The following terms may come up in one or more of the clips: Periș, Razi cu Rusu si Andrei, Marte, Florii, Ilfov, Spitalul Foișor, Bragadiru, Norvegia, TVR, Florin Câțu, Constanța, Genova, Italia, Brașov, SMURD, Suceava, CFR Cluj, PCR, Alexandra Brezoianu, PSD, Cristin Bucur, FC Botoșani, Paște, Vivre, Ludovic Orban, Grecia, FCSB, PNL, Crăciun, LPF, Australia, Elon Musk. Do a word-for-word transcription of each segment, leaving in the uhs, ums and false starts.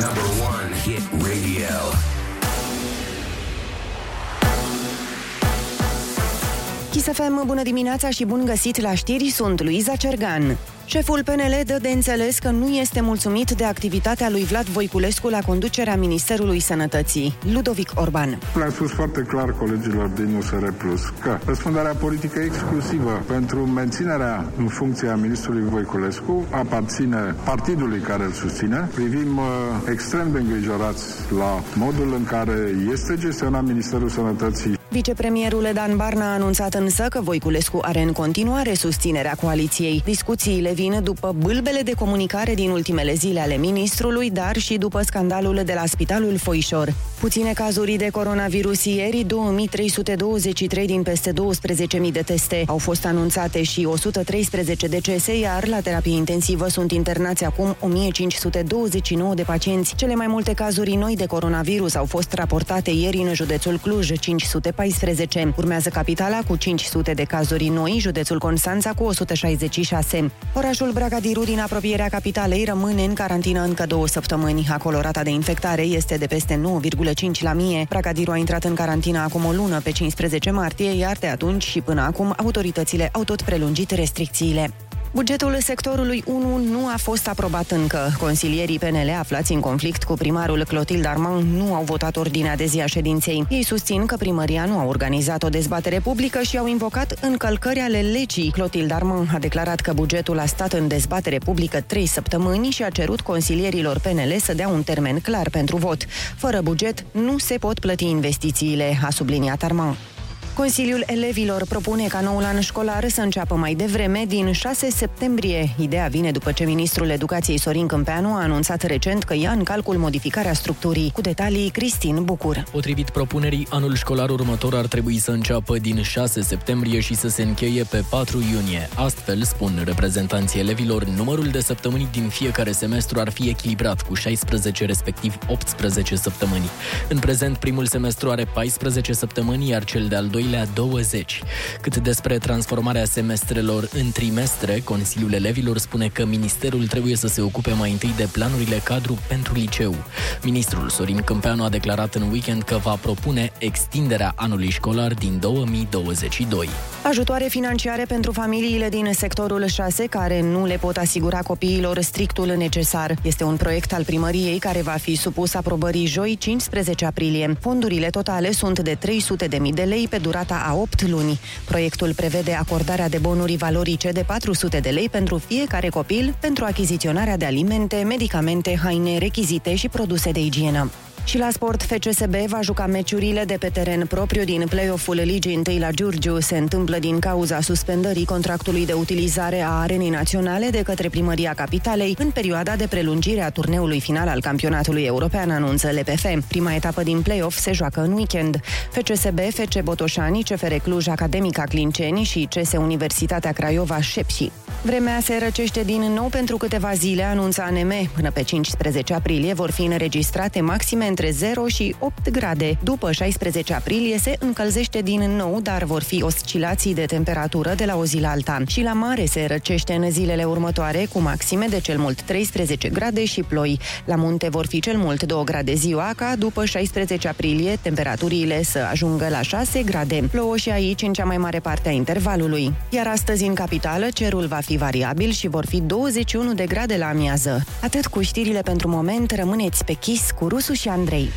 Number one hit radio. Kiss F M, bună dimineața și bun găsit la știri, sunt Luiza Cergan. Șeful P N L dă de înțeles că nu este mulțumit de activitatea lui Vlad Voiculescu la conducerea Ministerului Sănătății. Ludovic Orban. Le-am spus foarte clar colegilor din U S R Plus că răspunderea politică exclusivă pentru menținerea în funcție a ministrului Voiculescu aparține partidului care îl susține. Privim uh, extrem de îngrijorați la modul în care este gestionat Ministerul Sănătății. Vicepremierul Dan Barna a anunțat însă că Voiculescu are în continuare susținerea coaliției. Discuțiile vin după bâlbele de comunicare din ultimele zile ale ministrului, dar și după scandalul de la Spitalul Foișor. Puține cazuri de coronavirus ieri, două mii trei sute douăzeci și trei din peste douăsprezece mii de teste. Au fost anunțate și o sută treisprezece decese, iar la terapie intensivă sunt internați acum o mie cinci sute douăzeci și nouă de pacienți. Cele mai multe cazuri noi de coronavirus au fost raportate ieri în județul Cluj, cinci sute paisprezece. Urmează capitala cu cinci sute de cazuri noi, județul Constanța cu o sută șaizeci și șase. Orașul Bragadiru din apropierea capitalei rămâne în carantină încă două săptămâni. Acolo rata de infectare este de peste nouă virgulă cinci la mie. Bragadiru a intrat în carantină acum o lună, pe cincisprezece martie, iar de atunci și până acum autoritățile au tot prelungit restricțiile. Bugetul sectorului unu nu a fost aprobat încă. Consilierii P N L aflați în conflict cu primarul Clotilde Armand nu au votat ordinea de zi a ședinței. Ei susțin că primăria nu a organizat o dezbatere publică și au invocat încălcări ale legii. Clotilde Armand a declarat că bugetul a stat în dezbatere publică trei săptămâni și a cerut consilierilor P N L să dea un termen clar pentru vot. Fără buget nu se pot plăti investițiile, a subliniat Armand. Consiliul Elevilor propune ca noul an școlar să înceapă mai devreme, din șase septembrie. Ideea vine după ce ministrul Educației Sorin Câmpeanu a anunțat recent că ia în calcul modificarea structurii. Cu detalii, Cristin Bucur. Potrivit propunerii, anul școlar următor ar trebui să înceapă din șase septembrie și să se încheie pe patru iunie. Astfel, spun reprezentanții elevilor, numărul de săptămâni din fiecare semestru ar fi echilibrat cu șaisprezece, respectiv optsprezece săptămâni. În prezent, primul semestru are paisprezece săptămâni, iar cel de-al doilea la douăzeci. Cât despre transformarea semestrelor în trimestre, Consiliul Elevilor spune că ministerul trebuie să se ocupe mai întâi de planurile cadru pentru liceu. Ministrul Sorin Câmpeanu a declarat în weekend că va propune extinderea anului școlar din două mii douăzeci și doi. Ajutoare financiare pentru familiile din sectorul șase care nu le pot asigura copiilor strictul necesar. Este un proiect al primăriei care va fi supus aprobării joi, cincisprezece aprilie. Fondurile totale sunt de trei sute de mii de lei pe durata a opt luni. Proiectul prevede acordarea de bonuri valorice de patru sute de lei pentru fiecare copil pentru achiziționarea de alimente, medicamente, haine, rechizite și produse de igienă. Și la sport, F C S B va juca meciurile de pe teren propriu din play-off-ul Ligii unu la Giurgiu. Se întâmplă din cauza suspendării contractului de utilizare a arenei naționale de către Primăria Capitalei în perioada de prelungire a turneului final al campionatului european, anunță L P F. Prima etapă din play-off se joacă în weekend. F C S B, F C Botoșani, C F R Cluj, Academica Clinceni și C S Universitatea Craiova Șepși. Vremea se răcește din nou pentru câteva zile, anunța A N M. Până pe cincisprezece aprilie vor fi înregistrate maxime între zero și opt grade. După șaisprezece aprilie se încălzește din nou, dar vor fi oscilații de temperatură de la o zi la alta. Și la mare se răcește în zilele următoare, cu maxime de cel mult treisprezece grade și ploi. La munte vor fi cel mult două grade ziua, ca după șaisprezece aprilie temperaturile să ajungă la șase grade. Plouă și aici în cea mai mare parte a intervalului. Iar astăzi în capitală cerul va fi variabil și vor fi douăzeci și unu de grade la amiază. Atât cu știrile pentru moment, rămâneți pe Kiss cu Rusu și Andrei.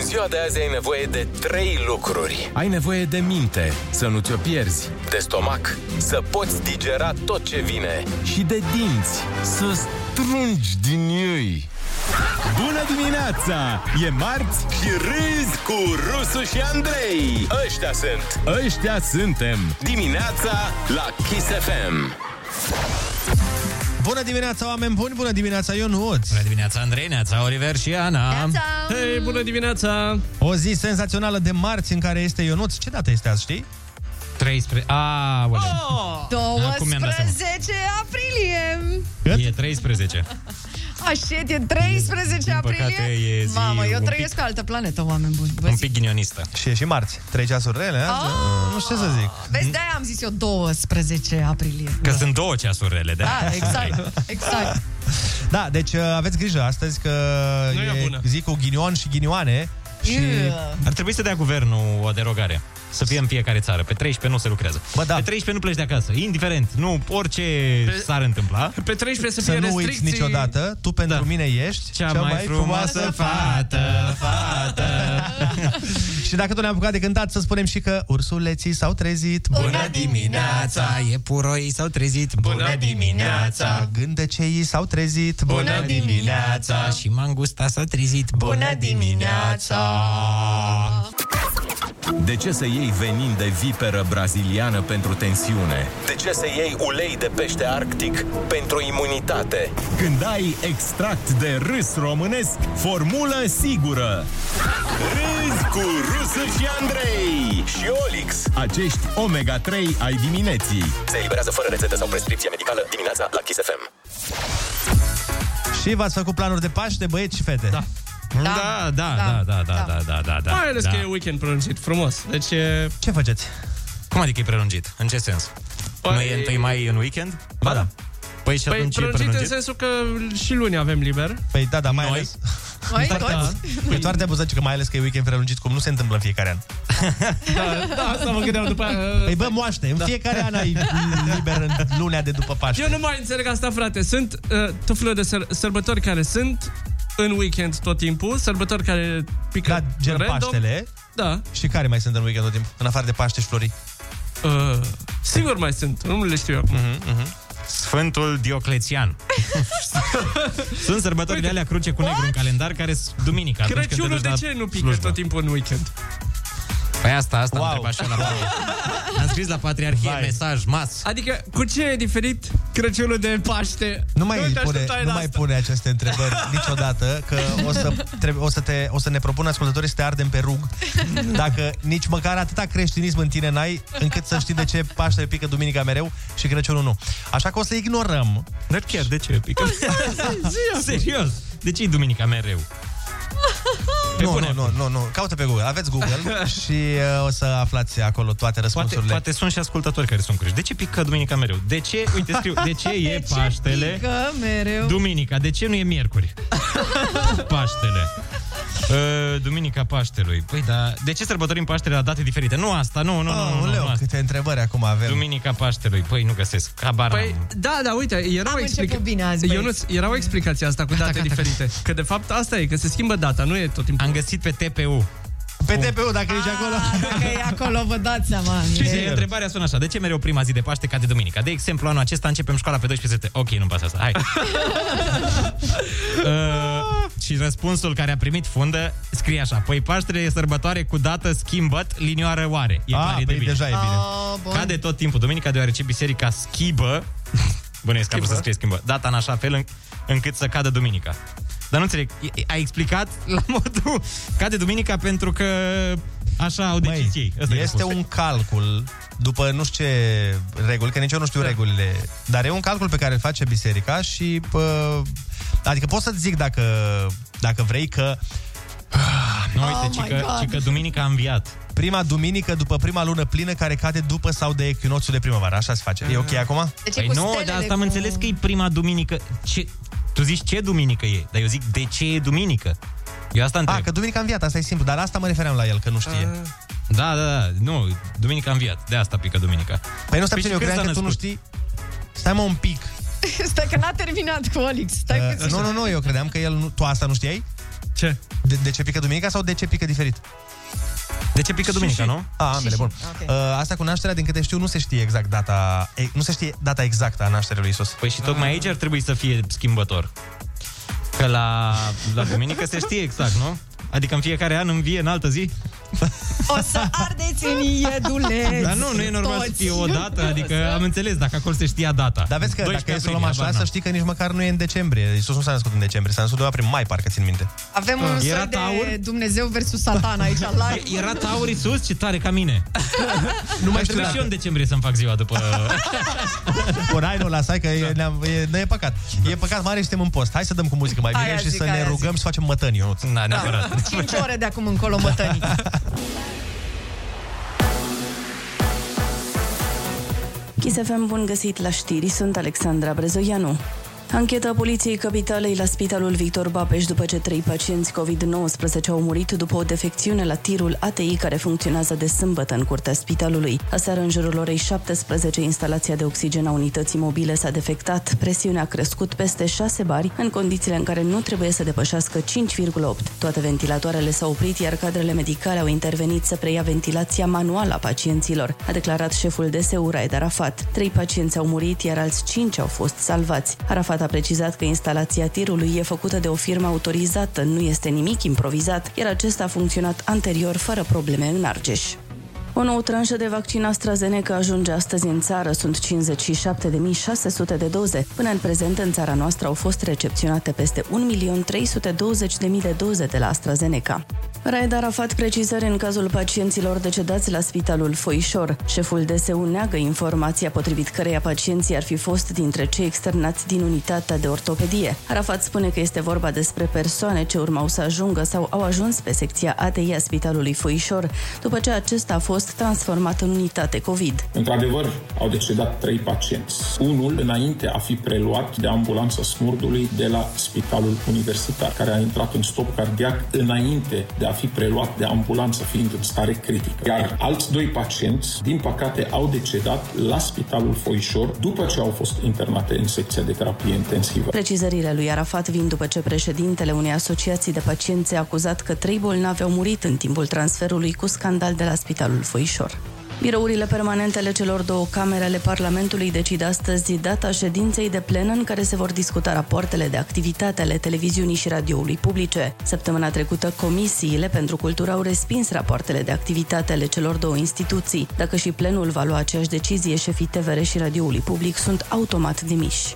În ziua de azi ai nevoie de trei lucruri. Ai nevoie de minte, să nu ți-o pierzi, de stomac, să poți digera tot ce vine, și de dinți, să strângi din ei. Bună dimineața! E marți și râzi cu Rusu și Andrei. Ăștia sunt. Ăștia suntem. Dimineața la Kiss F M. Bună dimineața, oameni buni! Bună dimineața, Ionuț! Bună dimineața, Andrei, neața, Oliver și Ana! Neața! Hei, bună dimineața! O zi senzațională de marți în care este Ionuț. Ce dată este azi, știi? treisprezece... A, oh! douăsprezece aprilie! Cât? E treisprezece. Așa, e treisprezece aprilie? E mamă, eu trăiesc pe altă planetă, oameni buni. Vă un pic ghinionistă. Și e și marți. Trei ceasuri rele, oh! Nu știu ce să zic. Vezi, de-aia am zis eu douăsprezece aprilie. Că da, sunt două ceasuri rele, de-aia. Da, exact, exact. Da, deci aveți grijă astăzi că nu e, e zi cu ghinion și ghinioane. Și... ar trebui să dea guvernul o derogare. Să fie în fiecare țară. Pe treisprezece nu se lucrează. Bă, da. Pe treisprezece nu pleci de acasă. Indiferent, nu orice pe... s-ar întâmpla. Pe treisprezece să fie restricții. Să nu uiți niciodată, tu pentru da. mine ești cea, cea mai, mai frumoasă, frumoasă fată, fată. Și dacă tu ne-am apucat de cântat, să spunem și că ursuleții s-au trezit. Bună dimineața. Iepuroii s-au trezit. Bună dimineața. Gândăceii s-au trezit. Bună dimineața. Și mangusta s-a trezit. Bună dimineața. De ce să iei venin de viperă braziliană pentru tensiune? De ce să iei ulei de pește arctic pentru imunitate? Când ai extract de râs românesc, formulă sigură! Râzi cu Rusu și Andrei și Olix, acești omega trei ai dimineții. Se eliberează fără rețetă sau prescripție medicală dimineața la Kiss F M. Și v-ați făcut planuri de Paște, băieți și fete? Da. Da, da, da, da, da, da, da, da, da, da. Mai ales da. că e weekend prelungit, frumos. Deci e... ce faceți? Cum adică e prelungit? În ce sens? Păi... nu e întâi mai în weekend? Ba da. Păi, păi prelungit, prelungit în sensul că și luni avem liber. Păi da, da, mai Noi. ales. Noi toți? Da. Păi toate abuzat că mai ales că e weekend prelungit, cum nu se întâmplă în fiecare an. Da, da, asta mă gândeam după aia. Păi bă, moaște, în da. fiecare an ai liber în lunea de după Paște. Eu nu mai înțeleg asta, frate. Sunt uh, tuflă de săr- sărbători care sunt... în weekend tot timpul, sărbători care pică da, gen random. Paștele. Da. Și care mai sunt în weekend tot timpul? În afară de Paște și Florii. Uh, sigur mai sunt, nu le știu eu acum. Uh-huh, uh-huh. Sfântul Dioclețian. Sunt sărbătorile Uite. alea cruce cu What? negru în calendar, care sunt duminica. Crăciunul de ce nu pică slujba. tot timpul în weekend? Păi asta, asta wow. am întrebat și eu la Am scris la Patriarhie Vai. mesaj, mas. Adică, cu ce e diferit Crăciunul de Paște? Nu mai, nu pune, nu mai pune aceste întrebări niciodată, că o să, trebuie, o, să te, o să ne propună ascultătorii să te ardem pe rug. Dacă nici măcar atâta creștinism în tine n-ai, încât să știi de ce Paștele pică duminica mereu și Crăciunul nu. Așa că o să ignorăm. Dar chiar de ce pică? Serios, de ce e duminica mereu? Nu, nu, nu, nu, nu, caută pe Google, aveți Google și uh, o să aflați acolo toate răspunsurile. Poate, poate sunt și ascultători care sunt curioși. De ce pică duminica mereu? De ce, uite scriu, de ce de e ce Paștele mereu? Duminica, de ce nu e miercuri? Paștele. Uh, duminica Paștelui. Păi da, de ce sărbătorim Paștele la date diferite? Nu asta, nu, nu, oh, nu, nu, leu, nu. Câte întrebări acum avem. Duminica Paștelui, păi nu găsesc, habar păi, am. Da, da, uite, era o explicație. Ionuț, era o explicație asta cu date diferite. Că de fapt asta e, că se schimbă data, nu e tot timpul. Am găsit pe T P U. Pe T P U, dacă ești acolo. Dacă e acolo, vă dați seama. Și întrebarea sună așa: de ce mereu prima zi de Paște cade duminica? De exemplu, anul acesta începem școala pe douăsprezece. Ok, nu-mi pasă asta. Hai. uh, și răspunsul care a primit fundă scrie așa: păi Paștele e sărbătoare cu dată schimbat, linioară oare. E ah, păi de deja e bine. Oh, cade tot timpul duminica, deoarece biserica schimbă. Bănuiesc că am vrut să scrie schimbă. Data în așa fel înc- încât să cadă duminica. Dar nu înțeleg, ai explicat la modul cade duminica pentru că așa au decis ei. Este un calcul după nu știu ce reguli, că nici eu nu știu da. regulile, dar e un calcul pe care îl face biserica și pă, adică pot să-ți zic dacă, dacă vrei că nu, uite, oh ci, că, ci că duminica a înviat. Prima duminică după prima lună plină care cade după sau de echinocțiul de primăvară. Așa se face. E ok acum? Deci păi nu, dar asta cu... am înțeles că e prima duminică. Ce... tu zici ce duminică e, dar eu zic de ce e duminică. Eu asta întreb. A, că duminica a înviat, asta e simplu, dar asta mă refeream la el, că nu știe. A... Da, da, da, nu, duminica a înviat, de asta pică duminica. Păi nu stai puțin, eu cream că tu nu știi. Stai mă un pic. Stai că n-a terminat cu Olix, stai uh, puțin. Nu, nu, nu, eu credeam că el, nu... tu asta nu știai? Ce? De, de ce pică duminica sau de ce pică diferit? De ce pică duminica, și, nu? A, ambele, bun. Okay. Uh, asta cu nașterea, din câte știu, nu se știe exact data, e, nu se știe data exactă a nașterii lui Isus. Păi și tocmai aici ar trebui să fie schimbător. Că la, la duminică se știe exact, nu? Adică în fiecare an învie în altă zi. O să ardeți în ieduleți. Dar nu, nu e normal toți. Să fie o dată. Adică am înțeles, dacă acolo se știa data. Dar vezi că dacă e să luăm așa, să știi că nici măcar nu e în decembrie. Iisus nu s-a născut în decembrie, s-a născut doar prin mai, parcă țin minte. Avem un soi de taur? Dumnezeu versus Satan aici live. Era taur Iisus, ce tare ca mine. Nu mai știu și eu în decembrie să-mi fac ziua după. Bun, hai, nu lasai că e, e, e, e păcat. E păcat mare și suntem în post. Hai să dăm cu muzică mai bine aia și zic, să ne rugăm și să facem mătăni. Na, neapărat. cinci ore de acum încolo mătănii. Kiss F M, bun găsit la știri, sunt Alexandra Brezoianu. Ancheta Poliției Capitalei la Spitalul Victor Babeș după ce trei pacienți covid nouăsprezece au murit după o defecțiune la tirul A T I care funcționează de sâmbătă în curtea spitalului. Aseară, în jurul orei șaptesprezece, instalația de oxigen a unității mobile s-a defectat, presiunea a crescut peste șase bari, în condițiile în care nu trebuie să depășească cinci virgulă opt. Toate ventilatoarele s-au oprit, iar cadrele medicale au intervenit să preia ventilația manuală a pacienților, a declarat șeful D S U, Raed Arafat. Trei pacienți au murit, iar alți cinci au fost salvați. Arafat a precizat că instalația tirului e făcută de o firmă autorizată, nu este nimic improvizat, iar acesta a funcționat anterior fără probleme în Argeș. O nouă tranșă de vaccin AstraZeneca ajunge astăzi în țară, sunt cincizeci și șapte de mii șase sute de doze. Până în prezent, în țara noastră au fost recepționate peste un milion trei sute douăzeci de mii de doze de la AstraZeneca. Raed Arafat precizări în cazul pacienților decedați la Spitalul Foișor. Șeful D S U neagă informația potrivit căreia pacienții ar fi fost dintre cei externați din unitatea de ortopedie. Arafat spune că este vorba despre persoane ce urmau să ajungă sau au ajuns pe secția A T I a Spitalului Foișor, după ce acesta a fost transformat în unitate COVID. Într-adevăr, au decedat trei pacienți. Unul, înainte a fi preluat de ambulanța Smurdului de la Spitalul Universitar, care a intrat în stop cardiac înainte de a fi preluat de ambulanță, fiind în stare critică. Iar alți doi pacienți, din păcate, au decedat la Spitalul Foișor după ce au fost internate în secția de terapie intensivă. Precizările lui Arafat vin după ce președintele unei asociații de pacienți a acuzat că trei bolnavi au murit în timpul transferului cu scandal de la Spitalul Foișor. Birourile permanente ale celor două camere ale Parlamentului decid astăzi data ședinței de plen în care se vor discuta rapoartele de activitate ale televiziunii și radioului publice. Săptămâna trecută, comisiile pentru cultură au respins rapoartele de activitate ale celor două instituții. Dacă și plenul va lua aceeași decizie, șefii T V R și radioului public sunt automat demiși.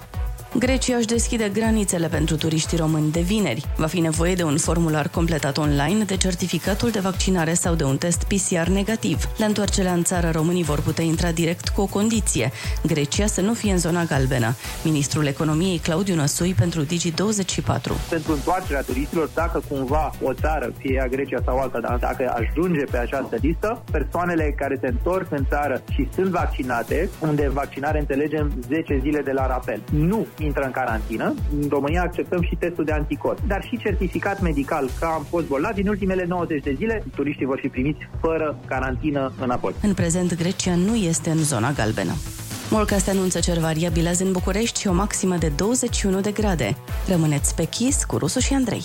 Grecia își deschide granițele pentru turiștii români de vineri. Va fi nevoie de un formular completat online, de certificatul de vaccinare sau de un test P C R negativ. La întoarcerea în țară, românii vor putea intra direct cu o condiție: Grecia să nu fie în zona galbenă. Ministrul Economiei Claudiu Năsui pentru Digi douăzeci și patru. Pentru întoarcerea turiștilor, dacă cumva o țară, fie ea Grecia sau alta, dacă ajunge pe această listă, persoanele care se întorc în țară și sunt vaccinate, unde vaccinare înțelegem zece zile de la rapel, nu intră în carantină. În România acceptăm și testul de anticorp, dar și certificat medical că am fost bolnav din ultimele nouăzeci de zile. Turiștii vor fi primiți fără carantină înapoi. În prezent, Grecia nu este în zona galbenă. Morcast anunță cer variabil azi în București și o maximă de douăzeci și unu de grade. Rămâneți pe Kiss cu Rusu și Andrei.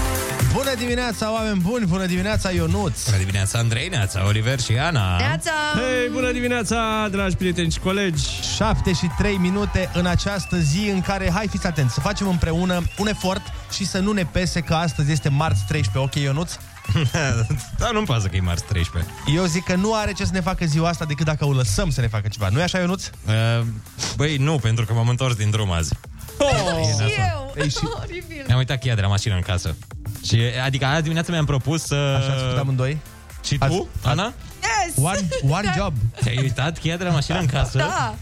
Bună dimineața, oameni buni! Bună dimineața, Ionuț! Bună dimineața, Andrei, neața, Oliver și Ana! Neața! Hei, bună dimineața, dragi prieteni și colegi! șapte și trei minute în această zi în care, hai, fiți atenți, să facem împreună un efort și să nu ne pese că astăzi este marți treisprezece, ok, Ionuț? Da, nu-mi pasă că e marți treisprezece. Eu zic că nu are ce să ne facă ziua asta decât dacă o lăsăm să ne facă ceva. Nu-i așa, Ionuț? Uh, băi, nu, pentru că m-am întors din drum azi. Oh! Și eu! Ei, și... am uitat cheia de la mașină în casă. Și, adică, azi dimineața mi-am propus să... Așa ați făcut amândoi? Și tu, azi, Ana? Yes! One, one job! Te-ai uitat cheia de la mașină în casă? Da!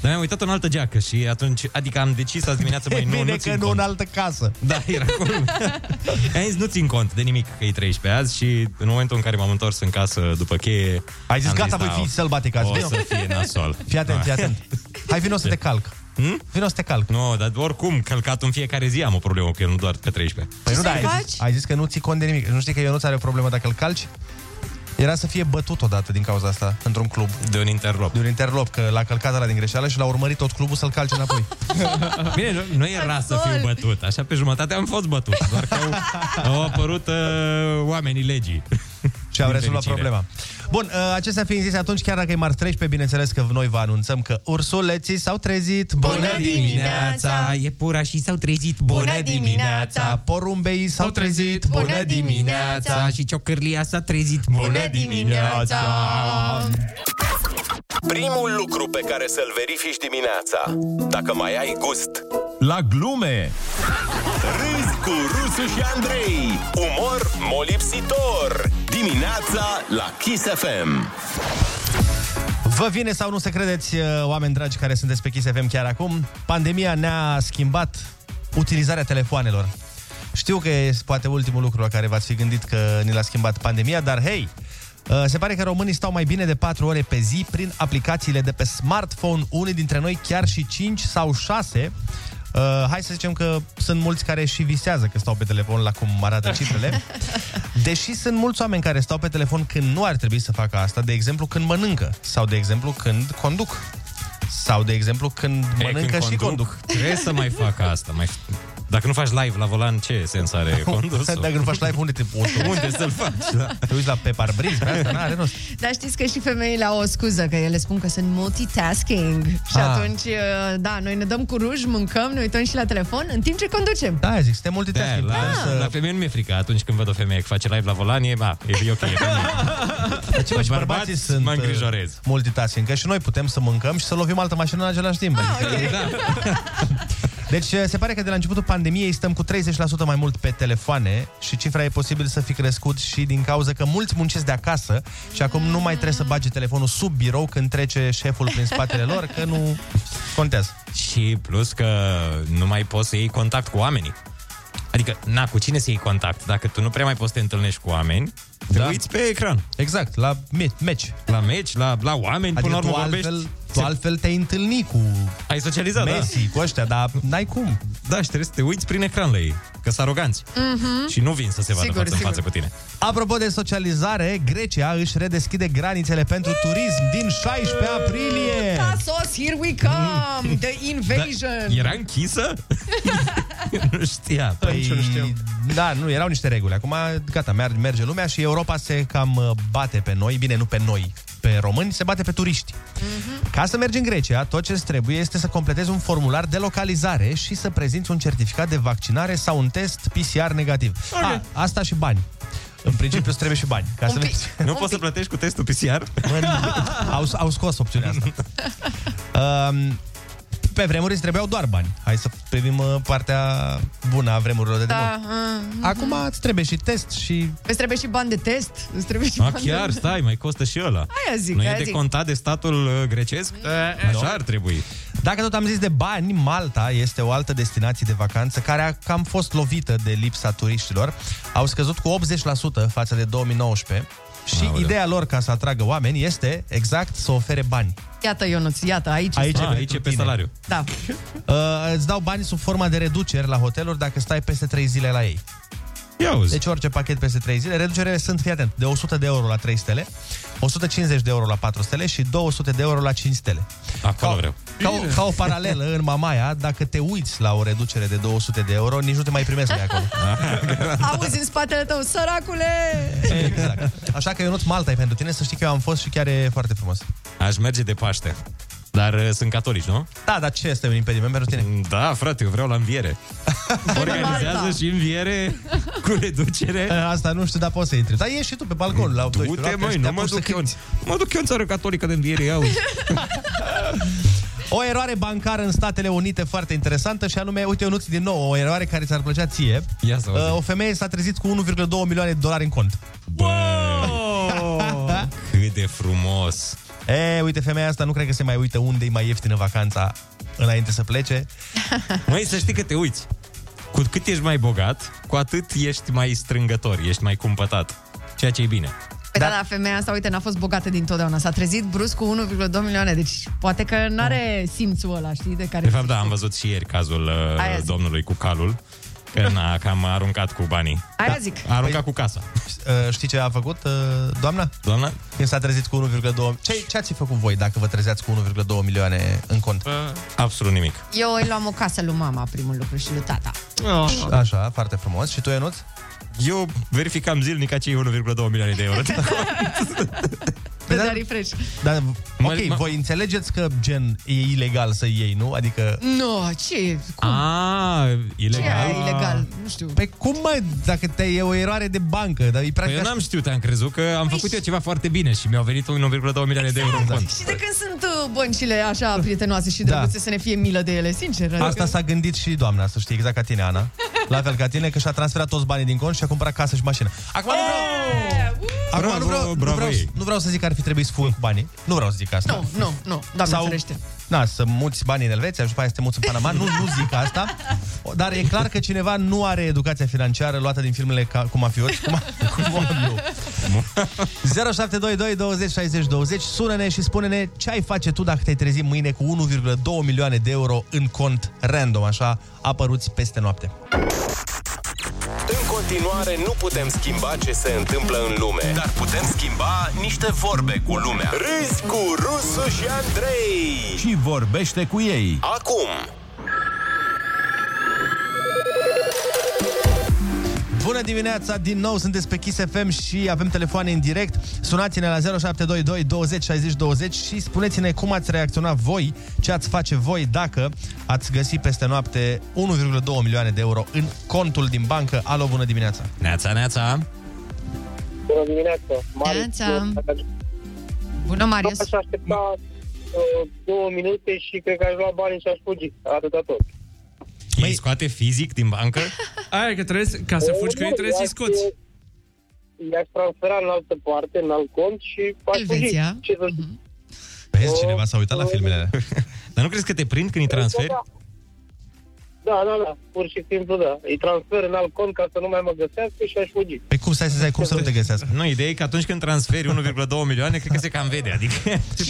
Dar mi-am uitat în altă geacă și atunci... Adică am decis azi dimineața, băi, nu, nu țin cont. Bine că nu în altă casă. Da, era acolo. Ai zis, nu țin cont de nimic că e treisprezece azi și în momentul în care m-am întors în casă după cheie... Ai zis, gata, voi fi sălbatic azi. O să fie nasol. Fii atent, fii atent. Hai, vino să te calc. Hmm? Vino să te calc. Nu, no, dar oricum, călcat în fiecare zi am o problemă, că nu doar pe treisprezece. Păi nu, da, ai, ai zis că nu ții cont de nimic. Nu știi că Ionuț are o problemă dacă îl calci? Era să fie bătut odată din cauza asta, într-un club. De un interlop. De un interlop, că l-a călcat ăla din greșeală și l-a urmărit tot clubul să-l calce înapoi. Bine, nu, nu era să fiu bătut. Așa pe jumătate am fost bătut. Doar că au, au apărut uh, oamenii legii. Și au rezolvat problema. Bun, acestea fiind zise, atunci, chiar dacă e marți treisprezece, bineînțeles că noi vă anunțăm că ursuleții s-au trezit. Bună dimineața! Iepurașii s-au trezit. Bună dimineața! Porumbeii s-au trezit. Bună dimineața! Și ciocârlia s-a trezit. Bună dimineața! Primul lucru pe care să-l verifici dimineața, dacă mai ai gust la glume. Râzi cu Rusu și Andrei. Umor molipsitor. Dimineața la Kiss F M. Vă vine sau nu să credeți, oameni dragi care sunteți pe Kiss F M chiar acum, pandemia ne-a schimbat utilizarea telefoanelor. Știu că e poate ultimul lucru la care v-ați fi gândit că ni l-a schimbat pandemia, dar hei, se pare că românii stau mai bine de patru ore pe zi prin aplicațiile de pe smartphone, unii dintre noi chiar și cinci sau șase. Uh, hai să zicem că sunt mulți care și visează că stau pe telefon la cum arată cifrele. Deși sunt mulți oameni care stau pe telefon când nu ar trebui să facă asta, de exemplu când mănâncă sau de exemplu când conduc. Sau de exemplu când e, mănâncă când și conduc. Trebuie să mai facă asta. Mai... Dacă nu faci live la volan, ce sens are condus? Dacă nu faci live, unde te poți? Unde să-l faci? Da. Te uiți la pe parbriz, pe asta n-are rost. Dar știți că și femeile au o scuză, că ele spun că sunt multitasking. Și ah. atunci, da, noi ne dăm cu ruj, mâncăm, ne uităm și la telefon, în timp ce conducem. Da, zic, suntem multitasking. Da, la, da. Să... la femeie nu mi-e frică. Atunci când văd o femeie că face live la volan, e, ba, e ok. Deci bărbații sunt multitasking, că și noi putem să mâncăm și să lovim altă mașină în același timp. Ah, okay. Da. Deci se pare că de la începutul pandemiei stăm cu treizeci la sută mai mult pe telefoane și cifra e posibil să fi crescut și din cauza că mulți muncesc de acasă și acum nu mai trebuie să bage telefonul sub birou când trece șeful prin spatele lor, că nu contează. Și plus că nu mai poți să iei contact cu oamenii. Adică, na, cu cine să iei contact? Dacă tu nu prea mai poți să te întâlnești cu oameni, te da. uiți pe ecran. Exact, la meci. La meci, la, la oameni, adică până la urmă vorbești... Altfel... Tu altfel te-ai întâlnit cu... Ai socializat, Messi, da. cu ăștia, dar n-ai cum. Da, și trebuie să te uiți prin ecran la ei, că sunt aroganți. Mm-hmm. Și nu vin să se vadă sigur, față sigur. în față cu tine. Apropo de socializare, Grecia își redeschide granițele pentru turism din șaisprezece aprilie. Tasos, here we come! The invasion! Da, era închisă? Nu știam. Păi, nu știam. Da, nu, erau niște reguli. Acum, gata, merge lumea și Europa se cam bate pe noi. Bine, nu pe noi, pe români, se bate pe turiști. Mm-hmm. Ca să mergi în Grecia, tot ce-ți trebuie este să completezi un formular de localizare și să prezinți un certificat de vaccinare sau un test P C R negativ. Okay. A, asta și bani. În principiu îți trebuie și bani. Ca să mergi. Nu un poți pic. să plătești cu testul P C R? În... au, au scos opțiunea asta. Um, pe vremuri îți trebuiau doar bani. Hai să privim partea bună a vremurilor de da, demult. Uh, uh, Acum îți trebuie și test și... Îți trebuie și bani de test. Îți trebuie și a, bani chiar, de... stai, mai costă și ăla. Aia zic, nu aia e zic. de contat de statul grecesc? Mm. Așa ar trebui. Dacă tot am zis de bani, Malta este o altă destinație de vacanță care a cam fost lovită de lipsa turiștilor. Au scăzut cu optzeci la sută față de două mii nouăsprezece. Și Aoleu. ideea lor ca să atragă oameni este exact să ofere bani. Iată, Ionuț, iată, aici, aici, a, aici e pe salariu. Da. Uh, îți dau bani sub forma de reduceri la hoteluri dacă stai peste trei zile la ei. Iauzi. Deci orice pachet peste trei zile. Reducerile sunt, fii atent, de o sută de euro la trei stele, o sută cincizeci de euro la patru stele și două sute de euro la cinci stele. Acolo ca, vreau. Ca o, ca o paralelă, în Mamaia, dacă te uiți la o reducere de două sute de euro, nici nu te mai primesc de acolo. Auzi în spatele tău, săracule! Exact. Așa că, Ionuț, Malta e pentru tine, să știi că eu am fost și chiar e foarte frumos. Aș merge de Paște. Dar uh, sunt catolici, nu? Da, dar ce este un impediment pentru tine? Da, frate, eu vreau la înviere. Organizează și înviere cu reducere. Asta nu știu, dar poți să intri. Dar ieși și tu pe balcon la opt. Du-te, măi, nu mă duc eu. Mă duc eu în țară catolică de înviere, iau. O eroare bancară în Statele Unite foarte interesantă și anume, uite, Ionuț, din nou, o eroare care ți-ar plăcea ție. Ia să uh, o femeie s-a trezit cu unu virgulă două milioane de dolari în cont. Bă! Wow! Cât de frumos! E, uite, femeia asta nu cred că se mai uită unde e mai ieftină vacanța înainte să plece. Măi, să știi că te uiți. Cu cât ești mai bogat, cu atât ești mai strângător, ești mai cumpătat. Ceea ce e bine. Păi da, da, da, femeia asta, uite, n-a fost bogată dintotdeauna. S-a trezit brusc cu unu virgulă două milioane. Deci poate că n-are simțul ăla, știi? De, care de fapt, da, am văzut și ieri cazul uh, domnului cu calul. Că n-a cam aruncat cu banii. Aia zic. A aruncat păi, cu casa. Știi ce a făcut, doamna? Doamna? Când s-a trezit cu unu virgulă două... Ce, ce ați făcut voi dacă vă trezeați cu unu virgulă două milioane în cont? Absolut nimic. Eu îi luam o casă lui mama, primul lucru, și lui tata. Oh. Așa, foarte frumos. Și tu, Ionuț? Eu verificam zilnic acei unu virgulă două milioane de euro de cont. de arii fresh. Dar, ok, m- voi înțelegeți că, gen, e ilegal să iei, nu? Adică... Nu, no, ce? Cum? Ah, ilegal. Ce ilegal? Nu știu. Păi cum, mă, dacă te e o eroare de bancă? Dar e păi eu n-am știut, am crezut că am păi făcut și... eu ceva foarte bine și mi-au venit unu virgulă doi milioane exact. De euro în cont. Și de când sunt băncile așa prietenoase și da. Drăguțe să ne fie milă de ele, sincer. Adică... Asta s-a gândit și doamna, să știi, exact ca tine, Ana. La fel ca tine, că și-a transferat toți banii din cont și a cumpărat casă și mașină. Acum nu vreau... Acum bravo, nu, vreau, bravo, nu, vreau să, nu vreau să zic că ar fi trebuit să fug cu banii. Nu vreau să zic asta. Nu, nu, nu. Doamne ferește. Na, să muți banii în Elveția și după aia să te muți în Panama. Nu, nu zic asta. Dar e clar că cineva nu are educația financiară luată din filmele ca, cu mafioți. Cu mafioți. zero șapte doi doi douăzeci șaizeci douăzeci. Sună-ne și spune-ne ce ai face tu dacă te-ai trezit mâine cu unu virgulă doi milioane de euro în cont random, așa, apăruți peste noapte. În continuare nu putem schimba ce se întâmplă în lume, dar putem schimba niște vorbe cu lumea. Râzi cu Rusu și Andrei și vorbește cu ei acum. Bună dimineața, din nou sunteți pe Kiss F M și avem telefoane în direct. Sunați-ne la zero șapte doi doi douăzeci șaizeci douăzeci și spuneți-ne cum ați reacționat voi, ce ați face voi dacă ați găsit peste noapte unu virgulă doi milioane de euro în contul din bancă. Alo, bună dimineața! Neața, neața! Bună dimineața! Marius. Bună, Marius! Aș aștepta uh, două minute și cred că aș lua bani și aș fugi, atâta tot. Măi, îi scoate fizic din bancă? Aia că trebuie, ca să fugi, că ei trebuie să-i scoți. I-aș transfera în altă parte, în alt cont și faci fugi. Ce să zic? Vezi, cineva s-a uitat la filmele. Dar nu crezi că te prind când îi transferi? Da, da, da, pur și simplu da. Îi transfer în alt cont ca să nu mai mă găsească și aș fugi. Pe cum stai să stai, cum să nu te găsească? Nu, ideea e că atunci când transferi unu virgulă doi milioane, cred că se cam vede. Adică,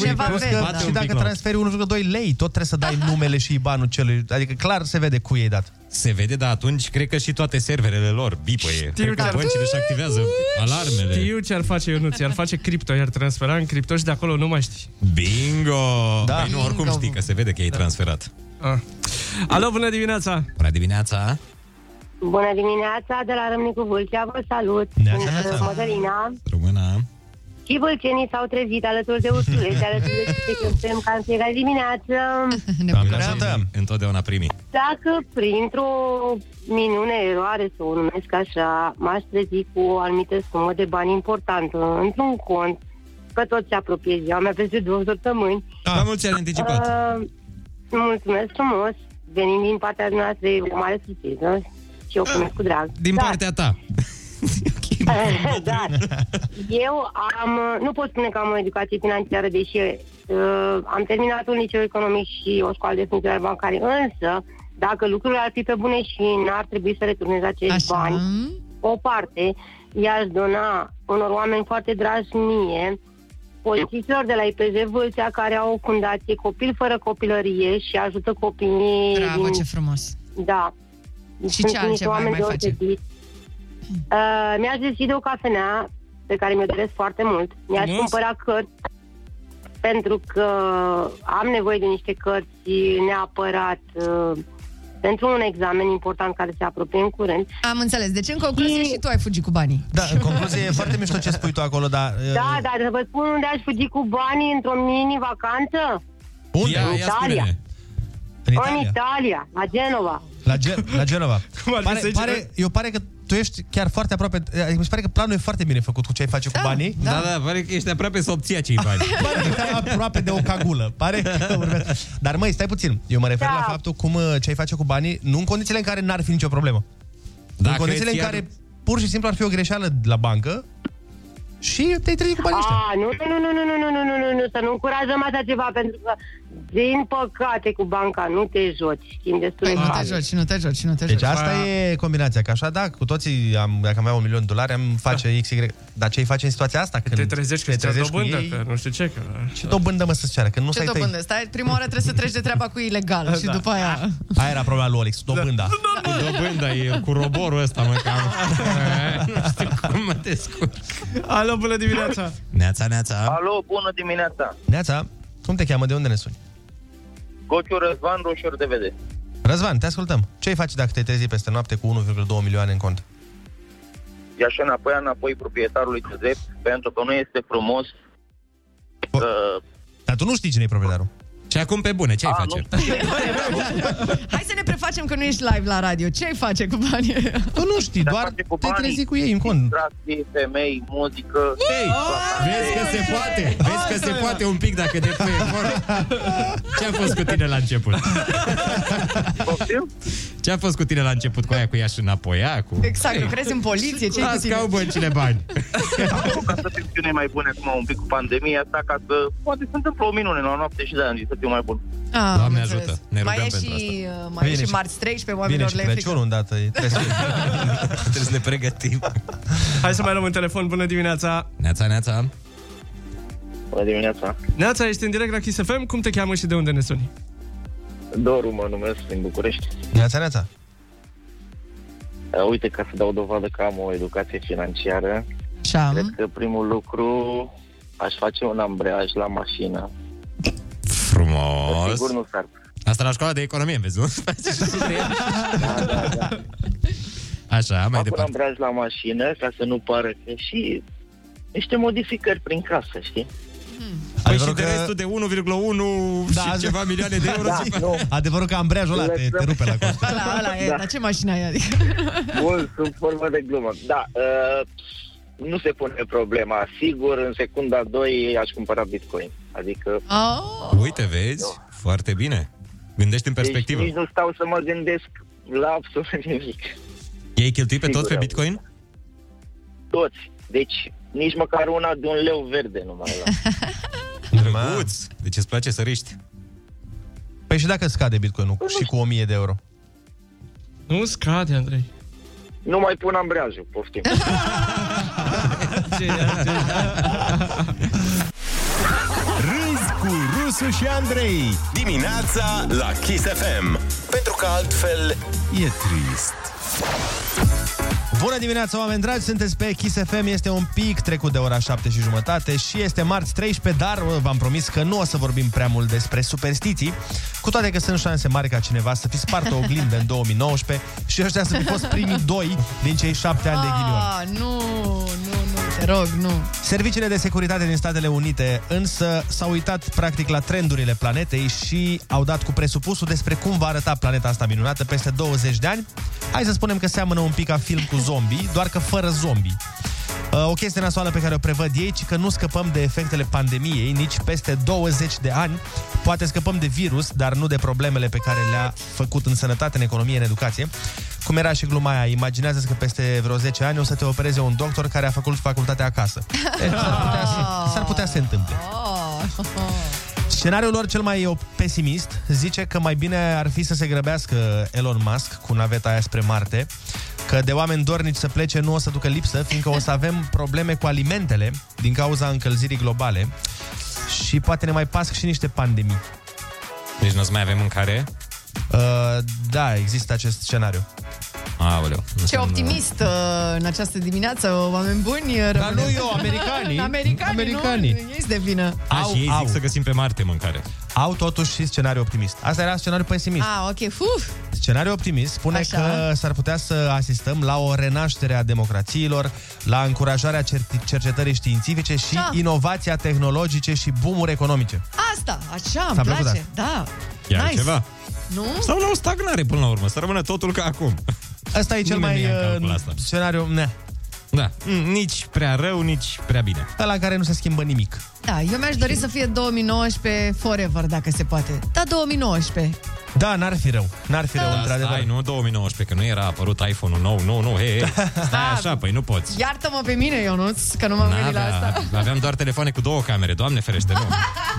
ceva vede, da. Și dacă transferi unu virgulă doi lei, tot trebuie să dai numele și banul celui. Adică clar se vede cu ei dat. Se vede, dar atunci cred că și toate serverele lor bipăie. Cred că băncile își activează alarmele. Știu ce ar face Ionuț, ar face cripto, iar transfera în cripto și de acolo nu mai știi. Bingo! Da. Păi nu, oricum știi că se vede că e da. transferat. Ah. Alo, bună dimineața! Bună dimineața! Bună dimineața, de la Râmnicu Vâlcea, vă salut! Sunt Mădălina. Româna. Și vâlcenii s-au trezit alături de ursuleți, alături de ce cântăm ca în fiecare dimineață. Ne bucurăm! Întotdeauna primii. Dacă printr-o minune, eroare, să o numesc așa, m-aș trezi cu o anumită sumă de bani importantă într-un cont, că tot se apropie ziua mea peste două săptămâni. Ah, mulți ani anticipat! Uh, Mulțumesc frumos, venind din partea noastră, e o mare surpriză și eu cunosc cu drag. Din Dar... partea ta. Dar eu am, nu pot spune că am o educație financiară, deși uh, am terminat un liceu economic și o școală de funcționari bancari, însă dacă lucrurile ar fi pe bune și n-ar trebui să returnez acești Așa. bani, o parte i-aș dona unor oameni foarte dragi mie, polițiștilor de la I P Z Vâlcea, care au o fundație Copil fără copilărie și ajută copiii... Bravo, din... ce frumos! Da. Și sunt ce altceva mai face? Uh, mi-aș deschide o cafenea, pe care mi-o doresc foarte mult. Mi-aș Bun. cumpăra cărți, pentru că am nevoie de niște cărți neapărat... Uh, pentru un examen important care se apropie în curând. Am înțeles. Deci, în concluzie, și, și tu ai fugit cu banii. Da, în concluzie, e foarte mișto ce spui tu acolo, dar... Da, uh... dar vă spun unde aș fugi cu banii într-o mini-vacanță. Unde? În Italia. Italia. În Italia. În Italia, la Genova. La, Ge- la Genova. Pare, pare, eu pare că tu ești chiar foarte aproape, adică mi se pare că planul e foarte bine făcut cu ce ai face cu banii. Da, da, da, pare că ești aproape să obții acei bani. Pare că stai aproape de o cagulă. Pare că urmează. Dar măi, stai puțin. Eu mă refer da. la faptul cum ce ai face cu banii, nu în condițiile în care n-ar fi nicio problemă. Da, în condițiile în care pur și simplu ar fi o greșeală la bancă și te-ai trezit cu banii ăștia. Ah, nu, nu, nu, nu, nu, nu, nu, nu, nu, să nu încurajăm așa ceva, pentru că din păcate cu banca nu te joci, schimb destul de bani. Nu te joci, nu te joci, nu te joci. Deci asta a... e combinația, că așa, da, cu toții, am, dacă am avea un milion de dolari, am face da. X Y. Dar ce îi face în situația asta? Când te trezești, că te trezești cu ei? Că nu știu ce. Că... Ce dobândă, mă, să-ți ceară? Că nu ce dobândă? Stai, prima oară trebuie să treci de treaba cu ilegal da. și după aia... Aia era problema lui Alex, dobânda. Da. Cu dobânda e, cu roborul ăsta, mă, cam... Nu știu cum mă descurc. Alo, bună dimineața! Neața, neața! Alo, bună dimineața! Neața, cum te cheamă, de unde ne suni? Gociu Răzvan, Roșior de Vede. Răzvan, te ascultăm. Ce ai face dacă te trezi peste noapte cu unu virgulă doi milioane în cont? I-aș înapoi, înapoi proprietarului Căzep, pentru că nu este frumos Bo- uh... Dar tu nu știi cine e proprietarul. Și acum pe bune, ce ai face? Hai să ne prefacem că nu ești live la radio. Ce ai face cu banii? Tu nu știi, doar te trezi cu ei în cont. Distracții, femei, muzică. Ei, vezi că se poate. Vezi că se poate un pic dacă depui efort. Ce-a fost cu tine la început? Ce-a fost cu tine la început? Cu aia, cu ea și înapoi, aia, cu... Exact, nu crezi în poliție, ce-i cu tine? Las băncile bani. Am făcut să fim cine mai bune acum un pic cu pandemia asta, ca să... Poate se întâmplă o minune la noapte și de ani. Mai bun. Ah, Doamne ajută. Ne rugăm pentru și, asta. Mai e și marți treisprezece, oamenilor le frică. Bine și Crăciunul îndată. Trebuie să ne pregătim. Hai să mai luăm un telefon. Bună dimineața. Neața, neața. Bună dimineața. Neața, ești în direct la Kiss F M. Cum te cheamă și de unde ne suni? Doru mă numesc, din București. Neața, neața. Uite, ca să dau dovadă că am o educație financiară, Şam. Cred că primul lucru aș face un ambreiaj la mașină. Frumos. Sigur nu s-ar. Asta la școala de economie, vezi, nu? Da, da, da. Așa, mai departe. Acum ambreiaj la mașină, ca să nu pară că și niște modificări prin casă, știi? Păi și că... de restul de unu virgulă unu da, și ceva milioane de euro. Da, adevărul că ambreiajul ăla te, te rupe la cost. Ala, ala, e, da. Dar ce mașină ai? Adică? Bun, sunt formă de glumă. Da, uh, nu se pune problema. Sigur, în secunda doi aș cumpăra bitcoin. Adică... Oh. Uite, vezi? Eu. Foarte bine. Gândești în perspectivă. Deci nici nu stau să mă gândesc la absolut nimic. Ei cheltui pe sigur, tot pe bitcoin? Toți. Deci nici măcar una de un leu verde nu mai luam. Drăguț! Deci îți place să riști. Păi și dacă scade bitcoinul nu, și cu o mie de euro? Nu scade, Andrei. Nu mai pun ambreiajul, poftim. ce, ce, Râzi cu Rusu și Andrei dimineața la Kiss F M, pentru că altfel e trist. Bună dimineața, oameni dragi, sunteți pe Kiss F M, este un pic trecut de ora șapte și jumătate și este marți treisprezece, dar v-am promis că nu o să vorbim prea mult despre superstiții, cu toate că sunt șanse mari ca cineva să fi spart o oglindă în două mii nouăsprezece și ăștia să fi fost primii doi din cei șapte ani de ghinion. Nu, nu, nu, te rog, nu. Serviciile de securitate din Statele Unite însă s-au uitat practic la trendurile planetei și au dat cu presupusul despre cum va arăta planeta asta minunată peste douăzeci de ani. Hai să spunem că seamănă un pic ca film cu zombie, doar că fără zombie. O chestie nasoală pe care o prevăd ei, ci că nu scăpăm de efectele pandemiei nici peste douăzeci de ani. Poate scăpăm de virus, dar nu de problemele pe care le-a făcut în sănătate, în economie, în educație. Cum era și gluma aia, imaginează-ți că peste vreo zece ani o să te opereze un doctor care a făcut facultatea acasă. Deci, s-ar putea să, s-ar putea să se întâmple. Scenariul lor cel mai pesimist zice că mai bine ar fi să se grăbească Elon Musk cu naveta aia spre Marte, că de oameni dornici să plece nu o să ducă lipsă, fiindcă o să avem probleme cu alimentele din cauza încălzirii globale și poate ne mai pasc și niște pandemii. Deci nu o să mai avem mâncare? Uh, da, există acest scenariu. Aoleu, ce optimist uh, în această dimineață, oameni buni. Dar nu eu, americanii. Americanii, americanii. Nu, ei de vină. A, au, și ei au. Zic să găsim pe Marte mâncare. Au totuși și scenariu optimist. Asta era scenariu pesimist. Ah, ok. Uf. Scenariu optimist spune așa că s-ar putea să asistăm la o renaștere a democrațiilor, la încurajarea cer- cercetării științifice și da. Inovația tehnologice și boom-uri economice. Asta, așa, îmi place. Asta. Da. Iar nice. Ceva. Nu? Sau la o stagnare până la urmă, să rămână totul ca acum. Asta e cel mai scenariu, ne. Da, nici prea rău, nici prea bine. Ăla care nu se schimbă nimic. Da, eu mi-aș dori să fie două mii nouăsprezece forever, dacă se poate. Da, două mii nouăspreze. Da, n-ar fi rău. N-ar fi rău, da, într-adevăr. Stai, nu două mii nouăsprezece, că nu era apărut iPhone-ul nou, nu, nu, hei, hei. Stai așa, păi nu poți. Iartă-mă pe mine, Ionuț, că nu m-am gândit la asta. Aveam doar telefoane cu două camere, Doamne ferește, nu.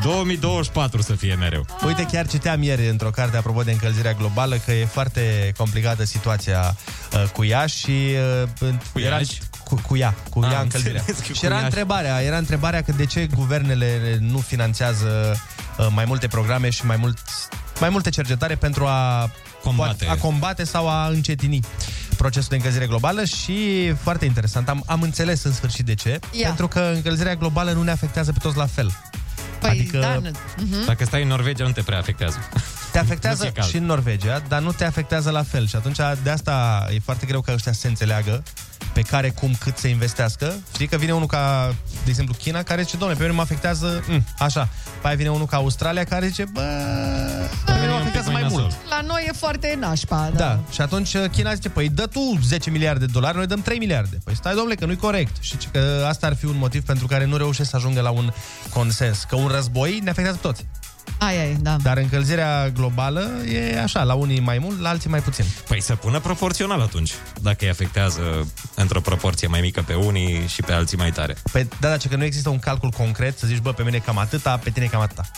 două mii douăzeci și patru să fie mereu. Uite, chiar citeam ieri într-o carte apropo de încălzirea globală că e foarte complicată situația uh, cu ea și uh, cu era cu, cu ea, cu A, ea încălzirea. Și era întrebarea, era întrebarea că de ce guvernele nu finanțează uh, mai multe programe și mai mult mai multe cercetare pentru a combate. a combate sau a încetini procesul de încălzire globală și foarte interesant, am, am înțeles în sfârșit de ce, yeah. pentru că încălzirea globală nu ne afectează pe toți la fel. Păi, adică, da, uh-huh. dacă stai în Norvegia nu te prea afectează. Te afectează și în Norvegia, dar nu te afectează la fel și atunci de asta e foarte greu ca ăștia să se înțeleagă pe care, cum, cât să investească. Știi că vine unul ca, de exemplu, China, care zice, doamne, pe mine mă afectează mm. așa. Pe aia vine unul ca Australia, care zice, bă, pe mine mă afectează mai mult. La noi e foarte nașpa. Da. Da. Și atunci China zice, păi dă tu zece miliarde de dolari, noi dăm trei miliarde. Păi stai, domnule, că nu-i corect. Și că asta ar fi un motiv pentru care nu reușesc să ajungă la un consens. Că un război ne afectează pe toți. Ai, ai, da. Dar încălzirea globală e așa, la unii mai mult, la alții mai puțin. Păi să pună proporțional atunci, dacă îi afectează într-o proporție mai mică pe unii și pe alții mai tare. Păi da, dar ce că nu există un calcul concret, să zici, bă, pe mine cam atâta, pe tine cam atâta.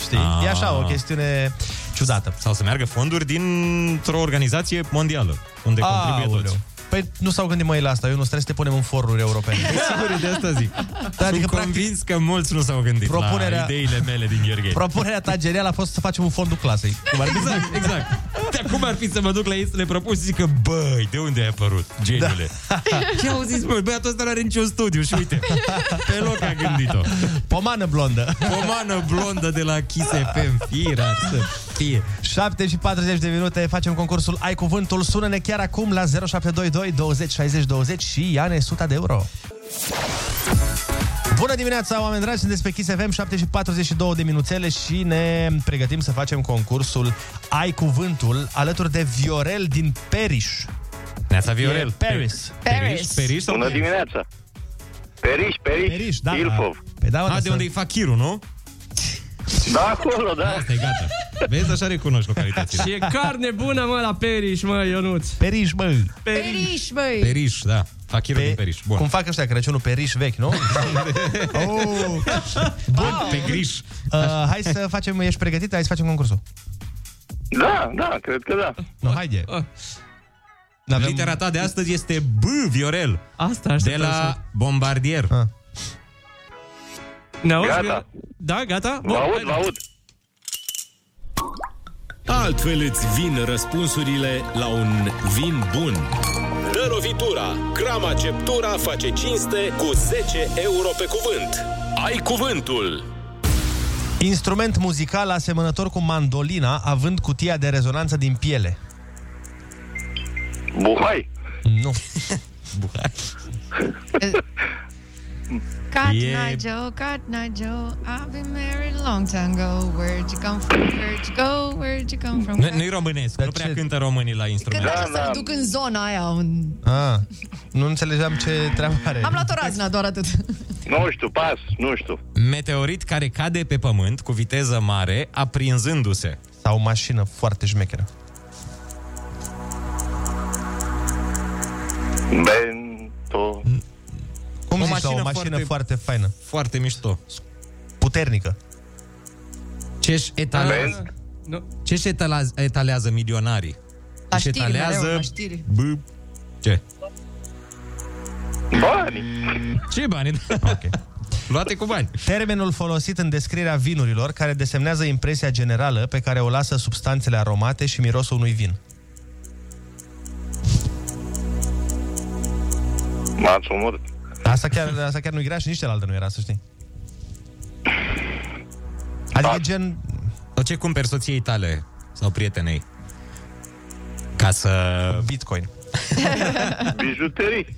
Știi? A-a. E așa o chestiune ciudată. Sau să meargă fonduri dintr-o organizație mondială, unde A-a, contribuie toți. Oleu. Păi nu s-au gândit mai la asta, eu nu trebuie să te punem în foruri europene. Sigur, de asta zic. Da, adică, sunt convins că mulți nu s-au gândit propunerea... la ideile mele din Gheorghei. Propunerea ta genială a fost să facem un fondul clasei. Cum ar fi? Exact, exact. Dar cum ar fi să mă duc la ei să le propun și zic că, băi, de unde ai apărut, geniule? Da. Ce au zis, băi, băiatul ăsta nu are niciun studiu și uite, pe loc a gândit-o. Pomană blondă. Pomană blondă de la Kiss F M, fira să fie. șapte și patruzeci de minute, facem concursul Ai Cuvântul, sună-ne chiar acum la zero șapte doi doi douăzeci șaizeci douăzeci și ia-ne o sută de euro. Bună dimineața, oameni dragi, sunteți pe Kiss F M, șapte și patruzeci și două de minuțele și ne pregătim să facem concursul Ai Cuvântul alături de Viorel din Periș. Neața, Viorel. Paris. Periș. Periș. Bună dimineața. Periș, Periș, Periș da, Ilfov. Pe da, unde, A, de unde e Fachiru, nu? Da, acolo, da. Asta e gata. Vezi, așa recunoști localitățile. Și e carne bună, mă, la Periș, mă, Ionuț. Periș, mă. Periș, mă. Periș, da. Fachirul Pe... din Periș. Bun. Cum fac ăștia Crăciunul Periș vechi, nu? Oh. Bun, oh. Pe griș. Uh, hai să facem, ești pregătit? Hai să facem concursul. Da, da, cred că da. No, haide. Oh. Avem... Litera ta de astăzi este B, Viorel. Asta de la să... Bombardier. Ah. Ne auzi, gata. Viorel? Da, gata? Bun, l-aud, l-aud. Altfel îți vin răspunsurile la un vin bun. Dă lovitura! Crama Ceptura face cinste cu zece euro pe cuvânt. Ai cuvântul! Instrument muzical asemănător cu mandolina, având cutia de rezonanță din piele. Buhai! Nu. Buhai. Cotton Joe, Cotton Joe, I've been married a long time ago. Where'd you come from? Where'd you go? Where'd you come from? Nu-i românesc, nu prea cântă românii la instrument. Când așa să duc în zona aia. Ah, nu înțelegeam ce treabă are. Am luat o razna, doar atât. Nu știu, pas, nu știu. Meteorit care cade pe pământ cu viteză mare, aprinzându-se. Sau mașină foarte șmecheră. Bento... Cum o, zici, mașină o mașină foarte, foarte faină. Foarte mișto. Puternică. Ce-și etalează, nu. Ce-și etalează, etalează milionarii? La știri, etalează... mereu, la știri. B... Ce? Bani. Ce bani? Okay. Luate cu bani. Termenul folosit în descrierea vinurilor care desemnează impresia generală pe care o lasă substanțele aromate și mirosul unui vin. M-ați omorât. Asta chiar, asta chiar nu-i grea și nici cealaltă nu era, să știi. Adică gen... Sau ce cumperi soției tale sau prietenei? Ca să... Bitcoin. Bijuterii.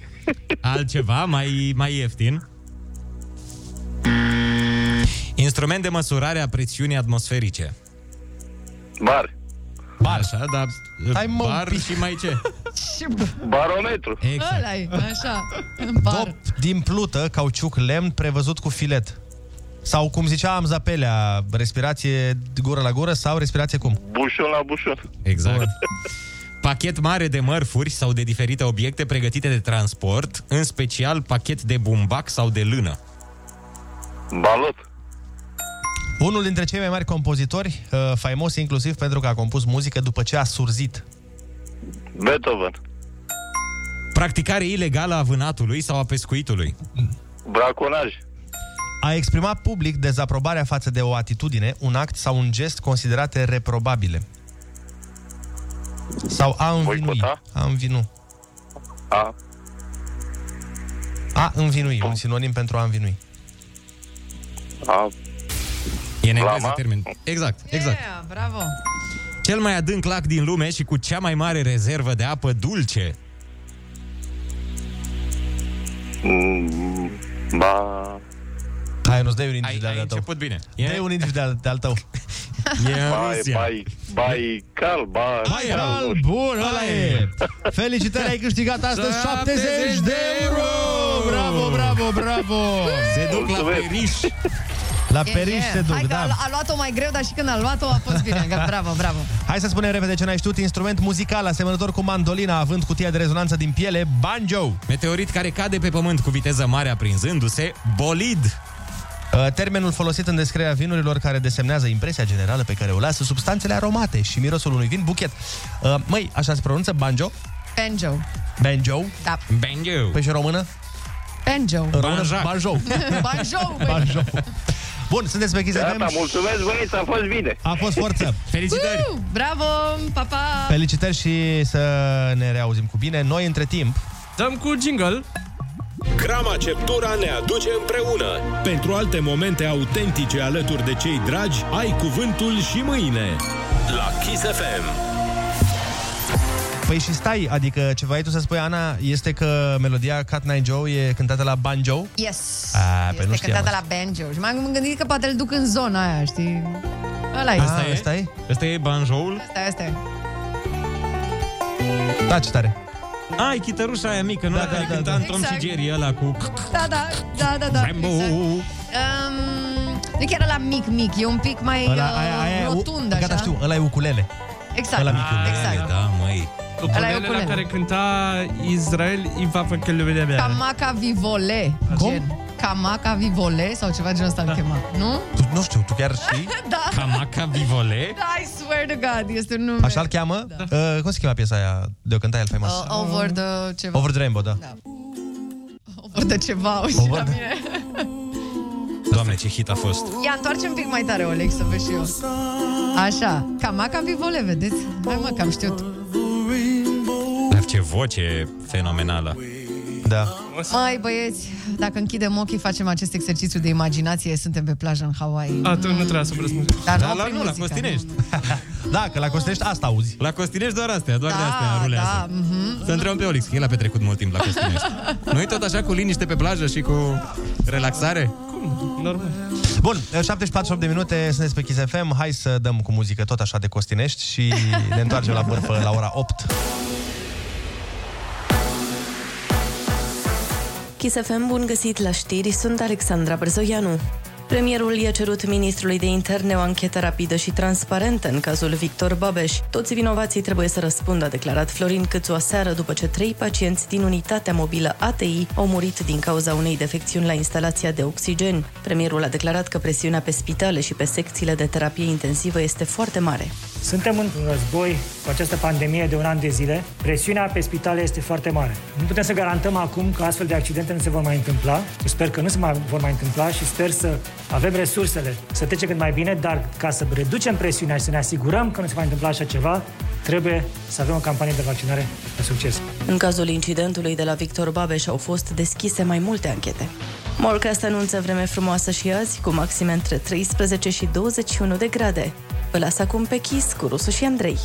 Altceva mai, mai ieftin. Instrument de măsurare a presiunii atmosferice. Bar. Bar, așa, dar... Hai, mă, bar și mai ce? Barometru. Exact. Ăla-i, așa. Dop din plută, cauciuc, lemn, prevăzut cu filet. Sau cum zicea Amza Pelea, respirație gură la gură sau respirație cum? Bușon la bușon. Exact. Bun. Pachet mare de mărfuri sau de diferite obiecte pregătite de transport, în special pachet de bumbac sau de lână. Balot. Unul dintre cei mai mari compozitori, uh, faimos inclusiv pentru că a compus muzică după ce a surzit. Beethoven. Practicare ilegală a vânatului sau a pescuitului. Braconaj. A exprimat public dezaprobarea față de o atitudine, un act sau un gest considerate reprobabile. Sau a învinui. A învinu. A. A învinui, un sinonim pentru a învinui. A. E în engleză termen. Exact, exact. Yeah, bravo. Cel mai adânc lac din lume și cu cea mai mare rezervă de apă dulce. Mm, ba... Hai, nu-ți dai un individual de-al tău. Ai început bine. Dai un individual de-al tău. Bai, bai, bai, cal, bai. Bai, cal, bun, ăla e. Felicitări, ai câștigat astăzi șaptezeci de euro. Bravo, bravo, bravo. Se duc la Periș. La Periș se duc, da. A, a luat-o mai greu, dar și când a luat-o a fost bine. Bravo, bravo. Hai să spunem repede ce n-ai știut. Instrument muzical asemănător cu mandolina, având cutia de rezonanță din piele, banjo. Meteorit care cade pe pământ cu viteză mare, aprinzându-se, bolid. Termenul folosit în descrierea vinurilor care desemnează impresia generală pe care o lasă substanțele aromate și mirosul unui vin buchet. Măi, așa se pronunță? Banjo? Banjo. Banjo? Da. Banjo. Păi și în română? Banjo. În română? Banjo. Banjo. Banjo. Bun, sunteți pe Kiss F M. Gata, mulțumesc, băieți, a fost bine. A fost forță. Felicitări. Uh, bravo, pa, pa. Felicitări și să ne reauzim cu bine. Noi, între timp, dăm cu jingle. Crama Ceptura ne aduce împreună. Pentru alte momente autentice alături de cei dragi, ai cuvântul și mâine la Kiss F M. Păi și stai, adică ce vrei tu să spui, Ana, este că melodia Cat Night Joe e cântată la banjo? Yes, a, este nu cântată la banjo. Și m-am gândit că poate îl duc în zona aia, știi? Ăla e. Asta e? Asta e? Asta e banjoul? Asta e, asta e. Da, ce tare. Ai, chitărușa aia mică, nu? Da, da, da, cânta în Tom și Jerry ăla cu... Da, da, da, da, da. Rambo! Nu chiar ăla mic-mic, e un pic mai rotund, așa. Gata, știu, ăla e ukulele. Exact, exact. Da, măi. Ukulele la care cânta Israel Ivava Călăvelea mea. Camaca Vivole. Cum? Camaca Vivole sau ceva genul ăsta îl chema, nu? Nu știu, tu chiar știi? Da. Camaca Vivole? Da, I swear to God, este un nume. Așa îl cheamă? Da. Uh, cum se chema piesa aia de-o cânta el faimos? Uh, over the ceva. Over the Rainbow, da. da. Over the ceva, uite la mine. Doamne, ce hit a fost. Ia, întoarce un pic mai tare, Oleg, să vezi și eu. Așa, Camaca Vivole, vedeți? Hai mă, că am știut. Dar ce voce fenomenală. Da. Mai băieți, dacă închidem ochii, facem acest exercițiu de imaginație, suntem pe plajă în Hawaii. A, tu nu trebuie să răspunzi. Dar da, la, nu, la Costinești. Da, că la Costinești asta auzi. La Costinești doar astea, doar da, de astea rulează. Da, uh-huh. Să întrebăm pe Olix, că el a petrecut mult timp la Costinești. Nu-i tot așa cu liniște pe plajă și cu relaxare? Cum? Normal. Bun, șapte și patruzeci și opt de minute, sunteți pe Kiss F M, hai să dăm cu muzică tot așa de Costinești și ne întoarcem la bârfă la ora opt. Kiss F M, bun găsit la știri, sunt Alexandra Brzoianu. Premierul i-a cerut ministrului de interne o anchetă rapidă și transparentă în cazul Victor Babeș. Toți vinovații trebuie să răspundă, a declarat Florin Câțu aseară, după ce trei pacienți din unitatea mobilă A T I au murit din cauza unei defecțiuni la instalația de oxigen. Premierul a declarat că presiunea pe spitale și pe secțiile de terapie intensivă este foarte mare. Suntem într-un război cu această pandemie de un an de zile. Presiunea pe spitale este foarte mare. Nu putem să garantăm acum că astfel de accidente nu se vor mai întâmpla. Sper că nu se mai vor mai întâmpla și sper să avem resursele să trecem cât mai bine, dar ca să reducem presiunea și să ne asigurăm că nu se va întâmpla așa ceva, trebuie să avem o campanie de vaccinare de succes. În cazul incidentului de la Victor Babeș au fost deschise mai multe anchete. Morcast anunță vreme frumoasă și azi, cu maxime între treisprezece și douăzeci și unu de grade. Vă las acum pe Kiss cu Rusu și Andrei.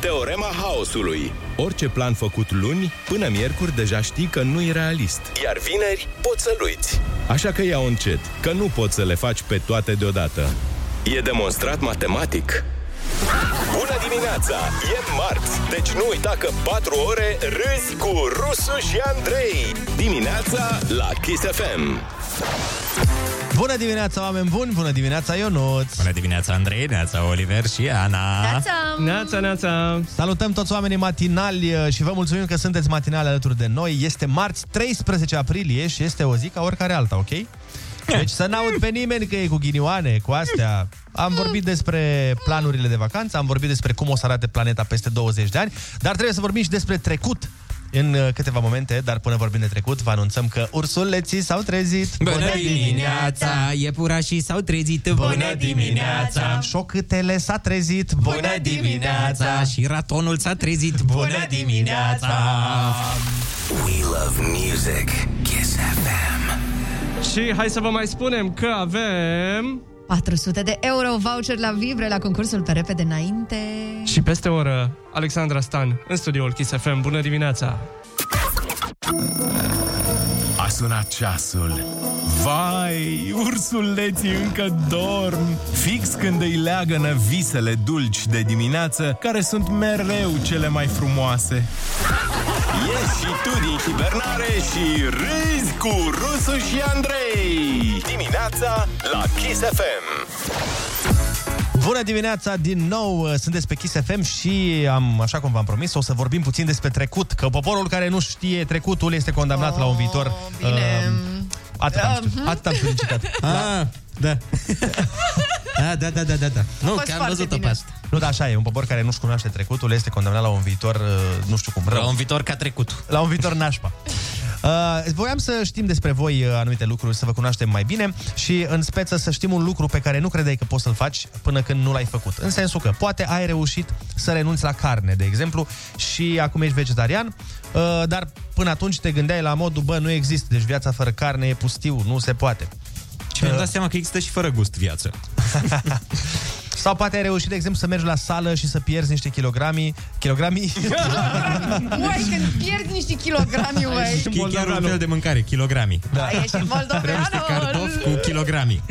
Teorema haosului. Orice plan făcut luni, până miercuri deja știi că nu-i realist. Iar vineri poți să-l uiți. Așa că ia-o încet, că nu poți să le faci pe toate deodată. E demonstrat matematic. Bună dimineața! E marți, deci nu uita că patru ore râzi cu Rusu și Andrei. Dimineața la Kiss F M. Bună dimineața, oameni buni! Bună dimineața, Ionuț! Bună dimineața, Andrei, neața, Oliver și Ana! Neața! Neața, neața! Salutăm toți oamenii matinali și vă mulțumim că sunteți matinali alături de noi. Este marți, treisprezece aprilie și este o zi ca oricare alta, ok? Deci să n-aud pe nimeni că e cu ghinioane, cu astea. Am vorbit despre planurile de vacanță, am vorbit despre cum o să arate planeta peste douăzeci de ani, dar trebuie să vorbim și despre trecut. În câteva momente, dar până vorbim de trecut, vă anunțăm că ursuleții s-au trezit. Bună dimineața! Iepurașii s-au trezit. Bună dimineața! Șocâtele s-a trezit. Bună dimineața! Și ratonul s-a trezit. Bună dimineața! We love music. Kiss F M. Și hai să vă mai spunem că avem patru sute de euro voucher la Vivre, la concursul Pe repede înainte. Și peste o oră, Alexandra Stan, în studioul Kiss F M. Bună dimineața! A sunat ceasul. Vai, ursuleții încă dorm, fix când îi leagănă visele dulci de dimineață, care sunt mereu cele mai frumoase. Ieși și tu din hibernare și râzi cu Rusu și Andrei dimineața la Kiss F M. Bună dimineața din nou, sunteți pe Kiss F M și am, așa cum v-am promis, o să vorbim puțin despre trecut, că poporul care nu știe trecutul este condamnat oh, la un viitor. Bine. Uh, atât am știut, atât am felicitat. Ah, da. Da, da, da, da, da. Nu, că am văzut-o pe asta. Nu, dar așa e, un popor care nu-și cunoaște trecutul este condamnat la un viitor, nu știu cum, rău. La un viitor ca trecut. La un viitor nașpa. Uh, voiam să știm despre voi anumite lucruri, să vă cunoaștem mai bine și în speță să știm un lucru pe care nu credeai că poți să-l faci până când nu l-ai făcut. În sensul că poate ai reușit să renunți la carne, de exemplu, și acum ești vegetarian, uh, dar până atunci te gândeai la modul, bă, nu există, deci viața fără carne e pustiu, nu se poate. Și mi-am dat seama că există și fără gust viață. Sau poate ai reușit, de exemplu, să mergi la sală și să pierzi niște kilogrami. Kilogrami? Uai, când pierzi niște kilogrami, uai. E chiar un fel de mâncare, kilogrami. Da. Ești moldoveanul. Niște cartofi cu kilogrami.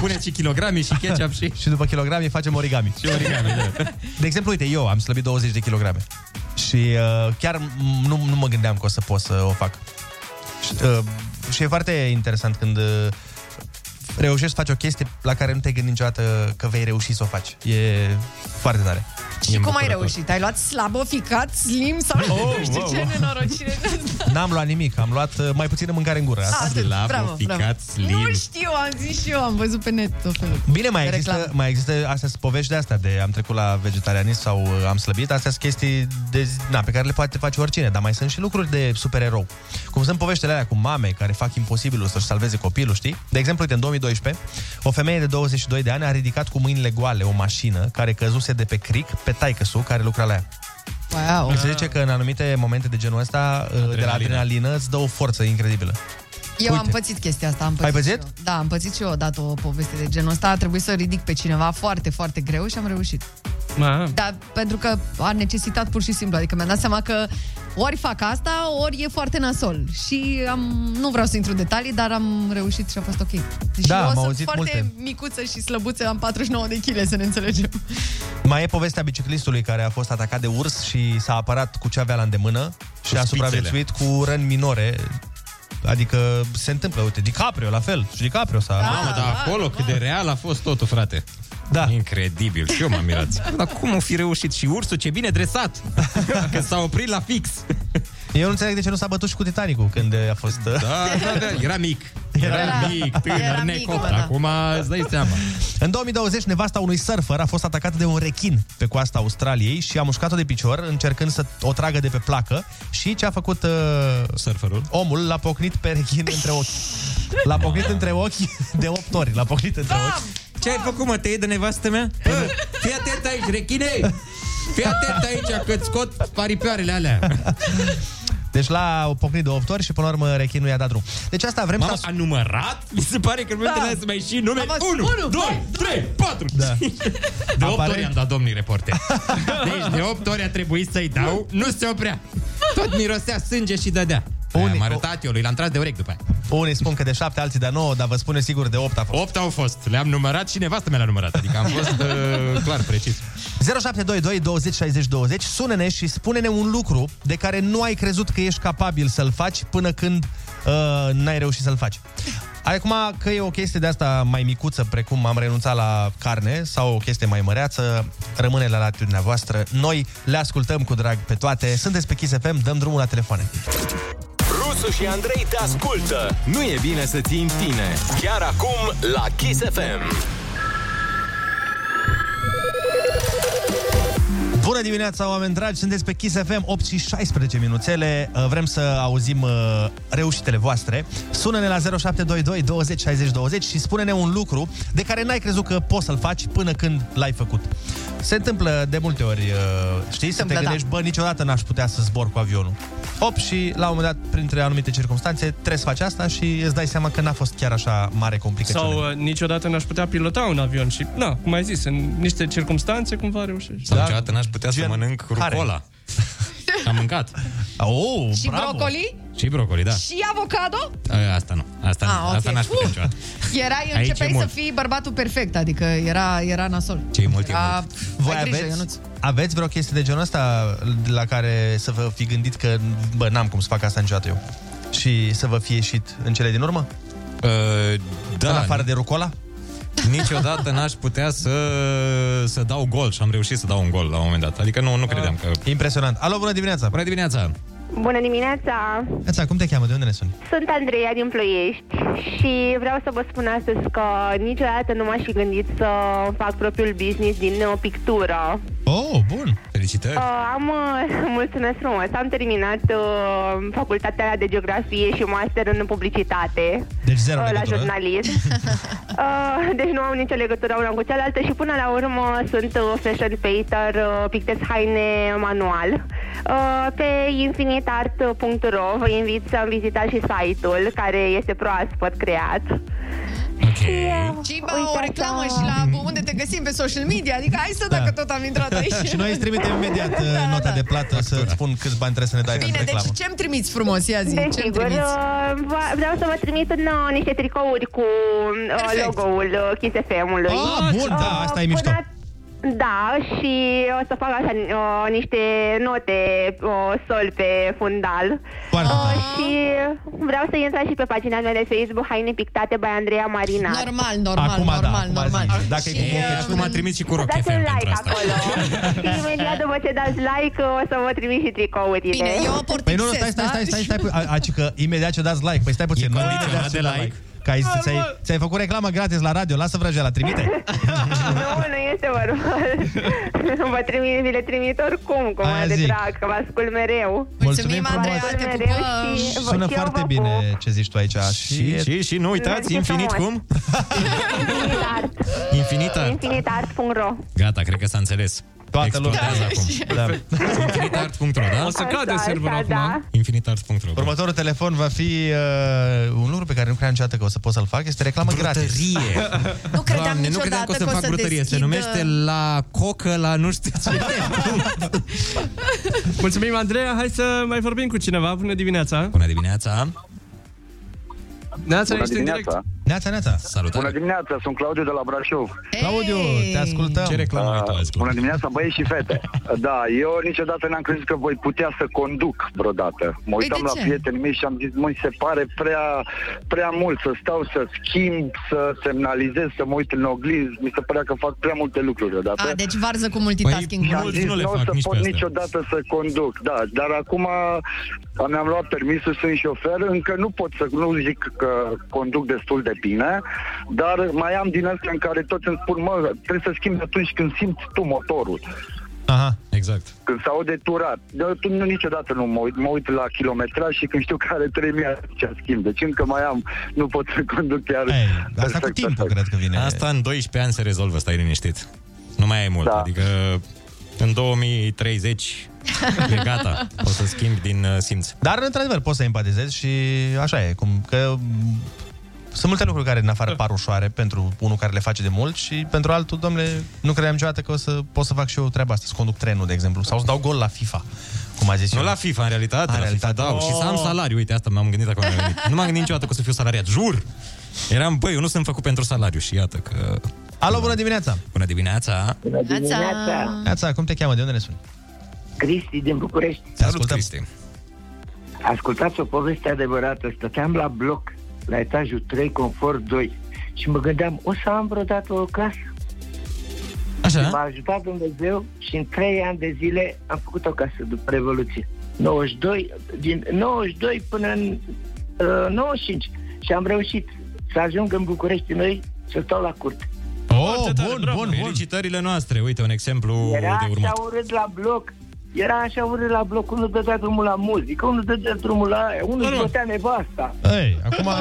Puneți și kilogrami și ketchup și... Și după kilogrami facem origami. Și origami, da. De exemplu, uite, eu am slăbit douăzeci de kilograme. Și uh, chiar nu, nu mă gândeam că o să pot să o fac. Și, uh, și e foarte interesant când... Uh, reușești să faci o chestie la care nu te gândi niciodată că vei reuși să o faci. E foarte tare. Și e cum ai reușit? Ai luat slaboficat, slim sau oh, nu știu wow, ce wow. nenorocire? N-am luat nimic, am luat mai puțină mâncare în gură. Asta. Slaboficat, slim. Nu știu, am zis și eu, am văzut pe net tot felul. Bine, mai există, mai există astea povești de astea, de am trecut la vegetarianism sau am slăbit, astea sunt chestii de, na, pe care le poate face oricine, dar mai sunt și lucruri de supererou. Cum sunt poveștile alea cu mame care fac imposibilul să-și salveze copilul, știi? De exemplu, uite, în două mii doisprezece, o femeie de douăzeci și doi de ani a ridicat cu mâinile goale o mașină care căzuse de pe cric pe taică-sul care lucra la ea. Wow. Se zice că în anumite momente de genul ăsta, adrenalină. De la adrenalină, îți dă o forță incredibilă. Eu Uite. am pățit chestia asta. Am pățit. Ai pățit? Și da, am pățit și eu odată o poveste de genul ăsta. A trebuit să ridic pe cineva foarte, foarte greu și am reușit. Aha. Dar pentru că a necesitat pur și simplu. Adică mi-am dat seama că ori fac asta, ori e foarte nasol. Și am, nu vreau să intru în detalii, dar am reușit și a fost ok. Deci da, eu am auzit foarte multe. Micuță și slăbuță, am patruzeci și nouă de kilograme, să ne înțelegem. Mai e povestea biciclistului care a fost atacat de urs și s-a apărat cu ce avea la îndemână cu și spițele. A supraviețuit cu răni minore. Adică se întâmplă, uite, DiCaprio la fel. Și DiCaprio s-a... Da, Mamă, dar acolo cât de real a fost totul, frate. Da. Incredibil, și eu m-am mirat. Dar cum o fi reușit? Și ursul, ce bine dresat. Că s-a oprit la fix. Eu nu înțeleg de ce nu s-a bătut și cu Titanicul când a fost... Da, da, da, era mic. Era, era mic, tânăr, necopt. Acum îți dai seama. În două mii douăzeci, nevasta unui surfer a fost atacată de un rechin pe coasta Australiei și a mușcat-o de picior, încercând să o tragă de pe placă. Și ce a făcut uh, surferul? Omul l-a pocnit pe rechin între ochi. L-a pocnit între ochi de opt ori. L-a pocnit între ochi. Ce ai făcut, mă? Te iei de nevastă mea? Bă, fii atent aici, rechinei! Fii atent aici, că-ți scot paripioarele alea! Deci l-a pocnit de opt ori și până la urmă rechinul i-a dat drum. Deci asta vrem Mama, să... a numărat? Mi se pare că în momentul ăla să mai și nume... unu, doi, trei, patru! Da. De opt Apare... ori am dat, domnii reporteri. Deci de opt ori a trebuit să-i dau, nu se oprea. Tot mirosea sânge și dădea. Unii, am arătat eu lui, l-am tras de urechi după aia. Unii spun că de șapte, alții de nouă, dar vă spune sigur de opt a fost. opt au fost, le-am numărat și nevastă mea le-a numărat. Adică am fost uh, clar, precis. zero șapte doi doi, douăzeci, șaizeci, douăzeci. Sună-ne și spune-ne un lucru de care nu ai crezut că ești capabil să-l faci până când uh, n-ai reușit să-l faci. Acum că e o chestie de asta mai micuță, precum am renunțat la carne, sau o chestie mai măreață, rămâne la latitudinea voastră. Noi le ascultăm cu drag pe toate. Sunteți pe Kiss F M, dăm drumul la telefoane. Rusu și Andrei te ascultă. Nu e bine să ții în tine. Chiar acum la Kiss F M. Bună dimineața, oameni dragi! Sunteți pe Kiss F M, opt și șaisprezece minuțele. Vrem să auzim uh, reușitele voastre. Sună-ne la zero șapte doi doi, douăzeci, șaizeci, douăzeci și spune-ne un lucru de care n-ai crezut că poți să-l faci până când l-ai făcut. Se întâmplă de multe ori, uh, știi, să te gândești, da. bă, niciodată n-aș putea să zbor cu avionul. Hop, și la un moment dat, printre anumite circunstanțe, trebuie să faci asta și îți dai seama că n-a fost chiar așa mare complicație. Sau uh, niciodată n-aș putea pilota un avion și, na, cum ai zis, în niște circunstanțe cumva reușești. Sau da? niciodată n-aș putea Gen... să mănânc rucola. am mâncat. Oh, și bravo. Brocoli? Și brocoli, da. Și avocado? Asta nu. Asta, ah, okay. Asta n-aș putea niciodată. Era, eu începeai să fii bărbatul perfect, adică era, era nasol. Ce-i mult, e mult. Voi aveți, aveți vreo chestie de genul ăsta la care să vă fi gândit că, bă, n-am cum să fac asta niciodată eu? Și să vă fie ieșit în cele din urmă? Uh, da. În afară de rucola? Niciodată n-aș putea să, să dau gol și am reușit să dau un gol la un moment dat. Adică nu, nu credeam că... Impresionant. Alo, bună dimineața! Bună dimineața! Bună dimineața! Ața, cum te cheamă? De unde ne suni? Sunt Andreea din Ploiești și vreau să vă spun astăzi că niciodată nu m-aș fi gândit să fac propriul business din pictură. Oh, bun! Felicitări! Uh, am, mulțumesc frumos! Am terminat uh, facultatea de geografie și master în publicitate. Deci zero uh, legătură. La jurnalism. uh, deci nu am nicio legătură una cu cealaltă și până la urmă sunt fashion painter, uh, pictez haine manual. Uh, pe infinit art punct ro vă invit să-mi vizitați și site-ul, care este proaspăt creat. Okay. Și bă, o reclamă și la unde te găsim pe social media. Adică hai să, da, dacă tot am intrat aici. Și noi îți trimitem imediat da, nota da. de plată. Să-ți spun câți bani trebuie să ne dai. Bine, pentru reclamă. Deci ce-mi trimiți frumos? Ia zi, deci, ce-mi trimiți? Vreau să vă trimit în, uh, niște tricouri cu uh, logo-ul uh, Kiss F M-ului. Ah, bun, uh, da, asta uh, e mișto. Da, și o să fac așa o, niște note o, sol pe fundal. Foarte o, și vreau să intrați și pe pagina mea de Facebook Haine Pictate by Andreea Marina. Normal, normal, acum, normal, da, normal. Acum, dacă și, e uh, cum a trimis și cu Rock F M like pentru asta. Acolo. Și imediat după ce dați like, o să vă trimis și tricourile. Bine, eu o portisez, păi nu, nu, stai, stai, stai, stai, stai, stai, stai, stai, că imediat ce dați like, păi stai puțin. E condiționat de like. Că ai, ți-ai, ți-ai făcut reclamă gratis la radio. Lasă vrăjeala, trimite. Nu, nu este vorba. Vă trimit, vi le trimit oricum. Cum aia de zic. Drag, că vă ascult mereu. Mulțumim, Andreea, te pupăm. Sună foarte bine ce zici tu aici. Și, și, și, și nu uitați, infinit cum? Infinit art. Infinit art punct ro. Gata, cred că s-a înțeles. Toată lumea acum. Da. Infinitart punct ro, da? O să cadă serverul acum. Da. Infinitart punct ro. Următorul telefon va fi uh, un lucru pe care nu cream niciodată că o să pot să-l fac. Este reclamă gratis. Nu credeam Doamne, niciodată nu credeam că o să, că o să fac brutărie. Deschid... Se numește la cocă, la nu știu ce. Mulțumim, Andreea. Hai să mai vorbim cu cineva. Bună dimineața. Bună dimineața. Neața, ești în direct. Neața, Neața. Salutare. Bună dimineața, sunt Claudiu de la Brașov. Hey! Claudiu, te ascultăm. Ce reclamă ai tu azi? Bună dimineața, băieți și fete. Da, eu niciodată n-am crezut că voi putea să conduc vreodată. Mă uitam la prietenii mei și am zis, măi, se pare prea, prea mult să stau, să schimb, să semnalizez, să mă uit în oglinzi. Mi se părea că fac prea multe lucruri odată. A, deci varză cu multitasking. Păi, am zis, nu, nu o să pot niciodată să conduc. Da, dar acum mi-am luat permisul, sunt șofer, încă nu pot să, nu zic că conduc destul de bine, dar mai am din astea în care toți îmi spun, mă, trebuie să schimbi atunci când simți tu motorul. Aha, exact. Când se aude turat. Eu nu, niciodată nu mă uit, mă uit la kilometraj și când știu că are trei mii schimb. Deci încă mai am, nu pot să conduc chiar. Ei, asta perfect, cu timpul, perfect. Cred că vine. Asta în doisprezece ani se rezolvă, stai liniștit. Nu mai ai mult, da. Adică în două mii treizeci e gata, poți să schimbi din simț. Dar într-adevăr poți să empatizezi și așa e, cum că sunt multe lucruri care în afară par ușoare pentru unul care le face de mult și pentru altul, domnule, nu credeam niciodată că o să pot să fac și eu treaba asta, să conduc trenul, de exemplu, sau să dau gol la FIFA, cum a zis. Nu eu. La FIFA, în realitate, a, la realitate FIFA, dau. Oh. Și să am salariu, uite, asta m-am gândit acolo. Nu m-am gândit niciodată că o să fiu salariat, jur! Eram, băi, eu nu sunt făcut pentru salariu și iată că... Alo, bună dimineața! Bună dimineața! Bună dimineața! Neața, cum te cheamă? De unde ne suni? Cristi din București. Te ascultăm. Cristi. Ascultați o poveste adevărată. Stăteam la bloc, la etajul trei, confort doi. Și mă gândeam, o să am vreodată o casă? Așa? Și m-a ajutat Dumnezeu și în trei ani de zile am făcut o casă după Revoluție. nouăzeci și doi, din nouăzeci și doi până în uh, nouăzeci și cinci. Și am reușit să ajung în București noi, să stau la curte. Oh, bun, bun, bun, bun. Felicitările noastre. Uite, un exemplu era de urmat. Era așa urât la bloc. Era așa urât la bloc. Unul dădea drumul la muzică, unul dădea drumul la aia, unul își bătea nevasta. Ei, acum... Wow,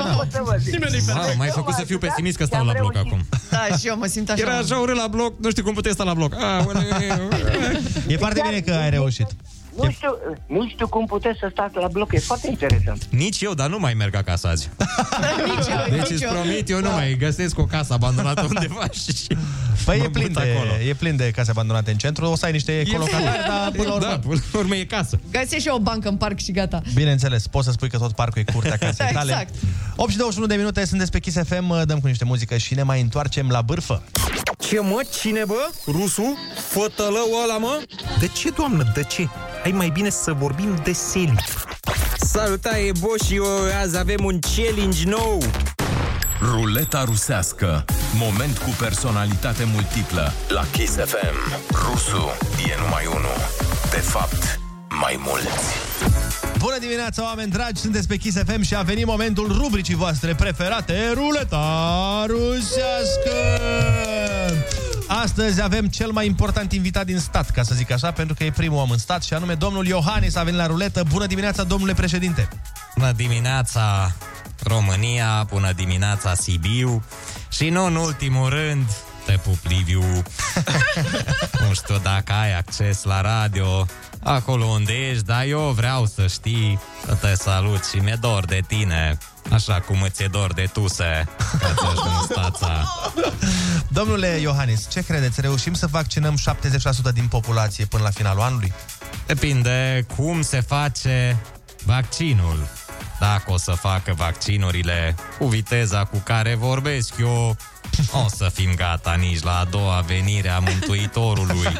m-ai făcut să fiu pesimist că stau la bloc acum. Da, și eu mă simt așa. Era așa urât la bloc, nu știu cum puteai sta la bloc. E foarte bine că ai reușit. Nu știu, nu știu cum puteți să stați la bloc, e foarte interesant. Nici eu, dar nu mai merg acasă azi. Nici eu, deci îți promit, eu nu da. mai găsesc o casă abandonată undeva și... Păi e plin, de, e plin de case abandonate în centru, o să ai niște colocatari, dar până la urmă, da, până la urmă e casă. Găsești și o bancă în parc și gata. Bineînțeles, poți să spui că tot parcul e curtea casei exact. tale. opt și douăzeci și unu de minute, sunt pe Kiss F M, dăm cu niște muzică și ne mai întoarcem la bârfă. Ce mă? Cine bă? Rusu? Fătălău ăla mă? De ce, doamnă, de ce? Hai mai bine să vorbim de seli. Salutare, boșii! Azi avem un challenge nou! Ruleta rusească. Moment cu personalitate multiplă. La Kiss F M. Rusu e numai unul. De fapt, mai mulți. Bună dimineața, oameni dragi! Sunteți pe Kiss F M și a venit momentul rubricii voastre preferate, Ruleta rusească! Astăzi avem cel mai important invitat din stat, ca să zic așa, pentru că e primul om în stat, și anume domnul Iohannis a venit la ruletă. Bună dimineața, domnule președinte! Bună dimineața, România! Bună dimineața, Sibiu! Și nu în ultimul rând, te pup, Liviu! Nu știu dacă ai acces la radio, acolo unde ești, dar eu vreau să știi că te salut și mi-e dor de tine, așa cum îți e dor de tuse. Domnule Iohannis, ce credeți? Reușim să vaccinăm șaptezeci la sută din populație până la finalul anului? Depinde cum se face vaccinul. Dacă o să facă vaccinurile cu viteza cu care vorbesc eu, o să fim gata nici la a doua venire a Mântuitorului.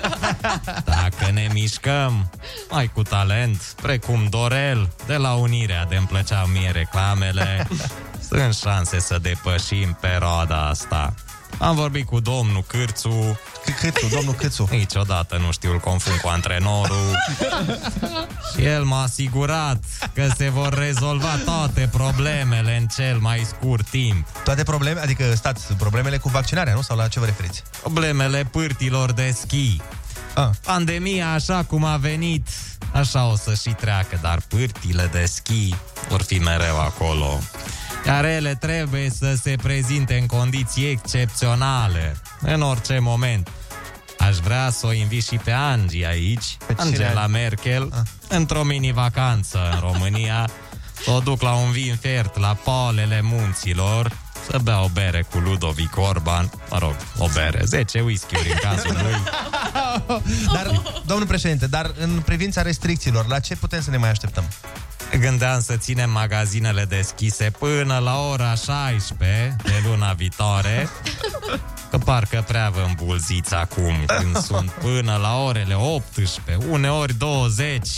Dacă ne mișcăm mai cu talent, precum Dorel de la Unirea, de-mi plăceau mie reclamele, sunt șanse să depășim perioada asta. Am vorbit cu domnul Cârțu. Câțu, domnul Câțu. Niciodată nu știu, îl confund cu antrenorul. Și el m-a asigurat că se vor rezolva toate problemele în cel mai scurt timp. Toate probleme? Adică, stați, problemele cu vaccinarea, nu? Sau la ce vă referiți? Problemele pârtilor de schi. Ah. Pandemia, așa cum a venit, așa o să și treacă, dar pârtile de schi vor fi mereu acolo. Iar ele trebuie să se prezinte în condiții excepționale, în orice moment. Aș vrea să o invit și pe Angie aici, pe Angela Merkel, a? într-o mini-vacanță în România, să o duc la un vin fiert la polele munților, să bea o bere cu Ludovic Orban, mă rog, o bere, zece whisky-uri în cazul lui. Dar, domnul președinte, dar în privința restricțiilor, la ce putem să ne mai așteptăm? Gândeam să ținem magazinele deschise până la ora șaisprezece de luna viitoare, că parcă prea vă îmbulziți acum când sunt până la orele optsprezece, uneori douăzeci,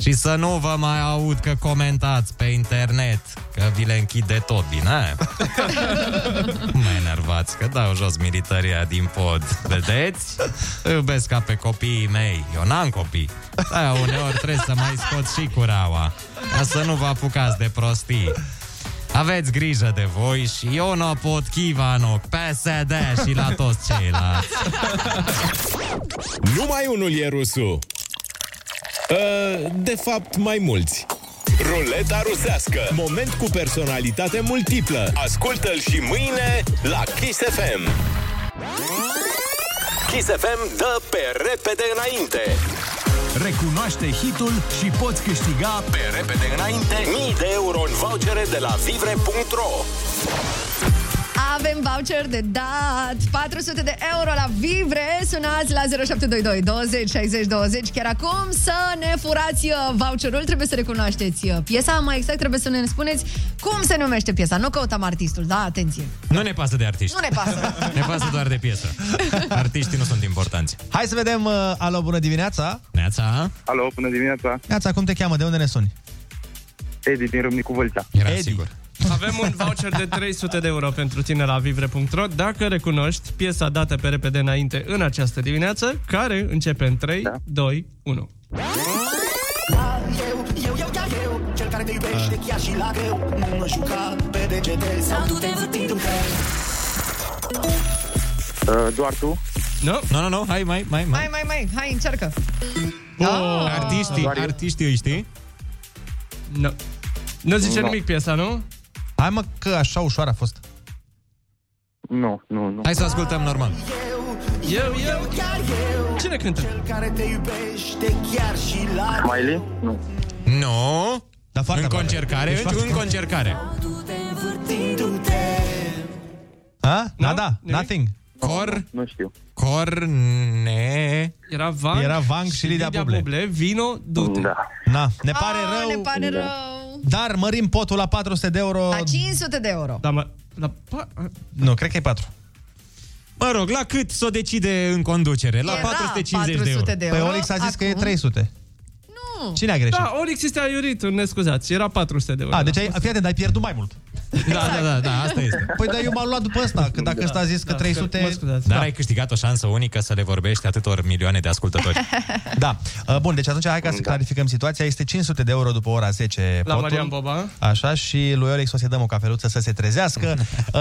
și să nu vă mai aud că comentați pe internet că vi le închide tot bine. Mă enervați că dau jos militaria din pod. Vedeți? Iubesc ca pe copiii mei. Eu n-am copii. Da, uneori trebuie să mai scot și curaua, ca să nu vă apucați de prostii. Aveți grijă de voi și eu nu pot chiva în ochi, P S D și la toți ceilalți. Numai unul e Rusu. De fapt, mai mulți. Ruleta rusească. Moment cu personalitate multiplă. Ascultă-l și mâine la Kiss F M. Kiss F M dă pe repede înainte. Recunoaște hitul și poți câștiga pe repede înainte mii de euro în vouchere de la vivre punct ro. Avem voucher de dat, patru sute de euro la Vivre. Sunați la zero șapte doi doi douăzeci șaizeci douăzeci chiar acum să ne furați voucherul. Trebuie să recunoașteți piesa, mai exact trebuie să ne spuneți cum se numește piesa. Nu căutăm artistul, da, atenție. Nu ne pasă de artiști. Nu ne pasă. Ne pasă doar de piesă. Artiștii nu sunt importanți. Hai să vedem. Alo, bună dimineața. Neața. Alo, bună dimineața. Neața, cum te cheamă? De unde ne suni? Edi din Râmnicu Vâlcea. Era sigur. Avem un voucher de trei sute de euro pentru tine la vivre punct ro dacă recunoști piesa dată pe repede înainte în această dimineață, care începe în trei, da. doi, unu. Uh, doar tu? Nu, no, nu, no, nu, no, no. Hai, mai, mai, mai. Hai, mai, mai, hai, încearcă. Oh, oh. Artiștii, artiștii îi știi? Nu. No. Nu zice no. nimic piesa, nu? Hai mă, că așa ușoară a fost. Nu, nu, nu. Hai să ascultăm normal. Eu, eu, chiar eu. Cine cântă? Cel care te iubește chiar și la... Miley? Nu. Nu. Dar foarte în concercare, deci în concercare. Ha? No? Nada, nimic? Nothing. Cor... Nu știu. Corne... Era Vanc, Era Vanc și Lidia Buble. Buble. Vino, du-te. Da. Na, ne pare oh, rău. Ne pare da. rău. Dar mărim potul la patru sute de euro. La cinci sute de euro. Da, mă, la pa... Nu, cred că e patru. Mă rog, la cât s-o decide în conducere? La era patru sute cincizeci de euro. Păi Olix a zis acum... că e trei sute. Nu. Cine a greșit? Da, Olix este aiurit, ne scuzați. Era patru sute de euro. A, deci ai, fii atent, ai pierdut mai mult. Exact. Da, da, da, da, asta este. Păi, dar eu m-am luat după ăsta, că dacă da, ăsta a zis da, că trei sute... Că, mă scuzați, dar da. ai câștigat o șansă unică să le vorbești atâtor milioane de ascultători. Da. Bun, deci atunci hai ca să clarificăm situația. Este cinci sute de euro după ora zece. La potul, Marian Boba. Așa, și lui Olex o să dăm o cafeluță să se trezească.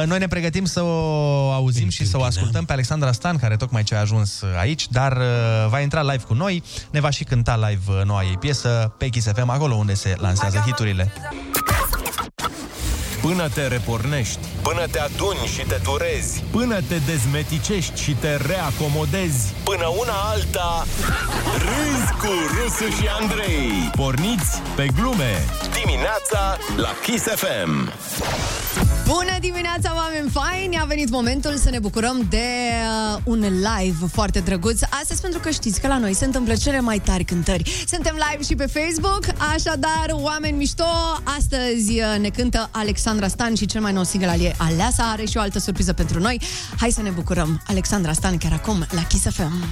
Noi ne pregătim să o auzim și să o ascultăm pe Alexandra Stan, care tocmai ce a ajuns aici, dar va intra live cu noi, ne va și cânta live noua ei piesă pe Kiss F M, acolo unde se lansează hiturile. Până te repornești, până te aduni și te durezi, până te dezmeticești și te reacomodezi, până una alta, râzi cu Rusu și Andrei. Porniți pe glume dimineața la Kiss F M. Bună dimineața, oameni faini! A venit momentul să ne bucurăm de uh, un live foarte drăguț astăzi, pentru că știți că la noi se întâmplă cele mai tari cântări. Suntem live și pe Facebook, așadar, oameni mișto, astăzi uh, ne cântă Alexandra Stan și cel mai nou single al ei, Aleasa, are și o altă surpriză pentru noi. Hai să ne bucurăm! Alexandra Stan chiar acum la Kiss F M.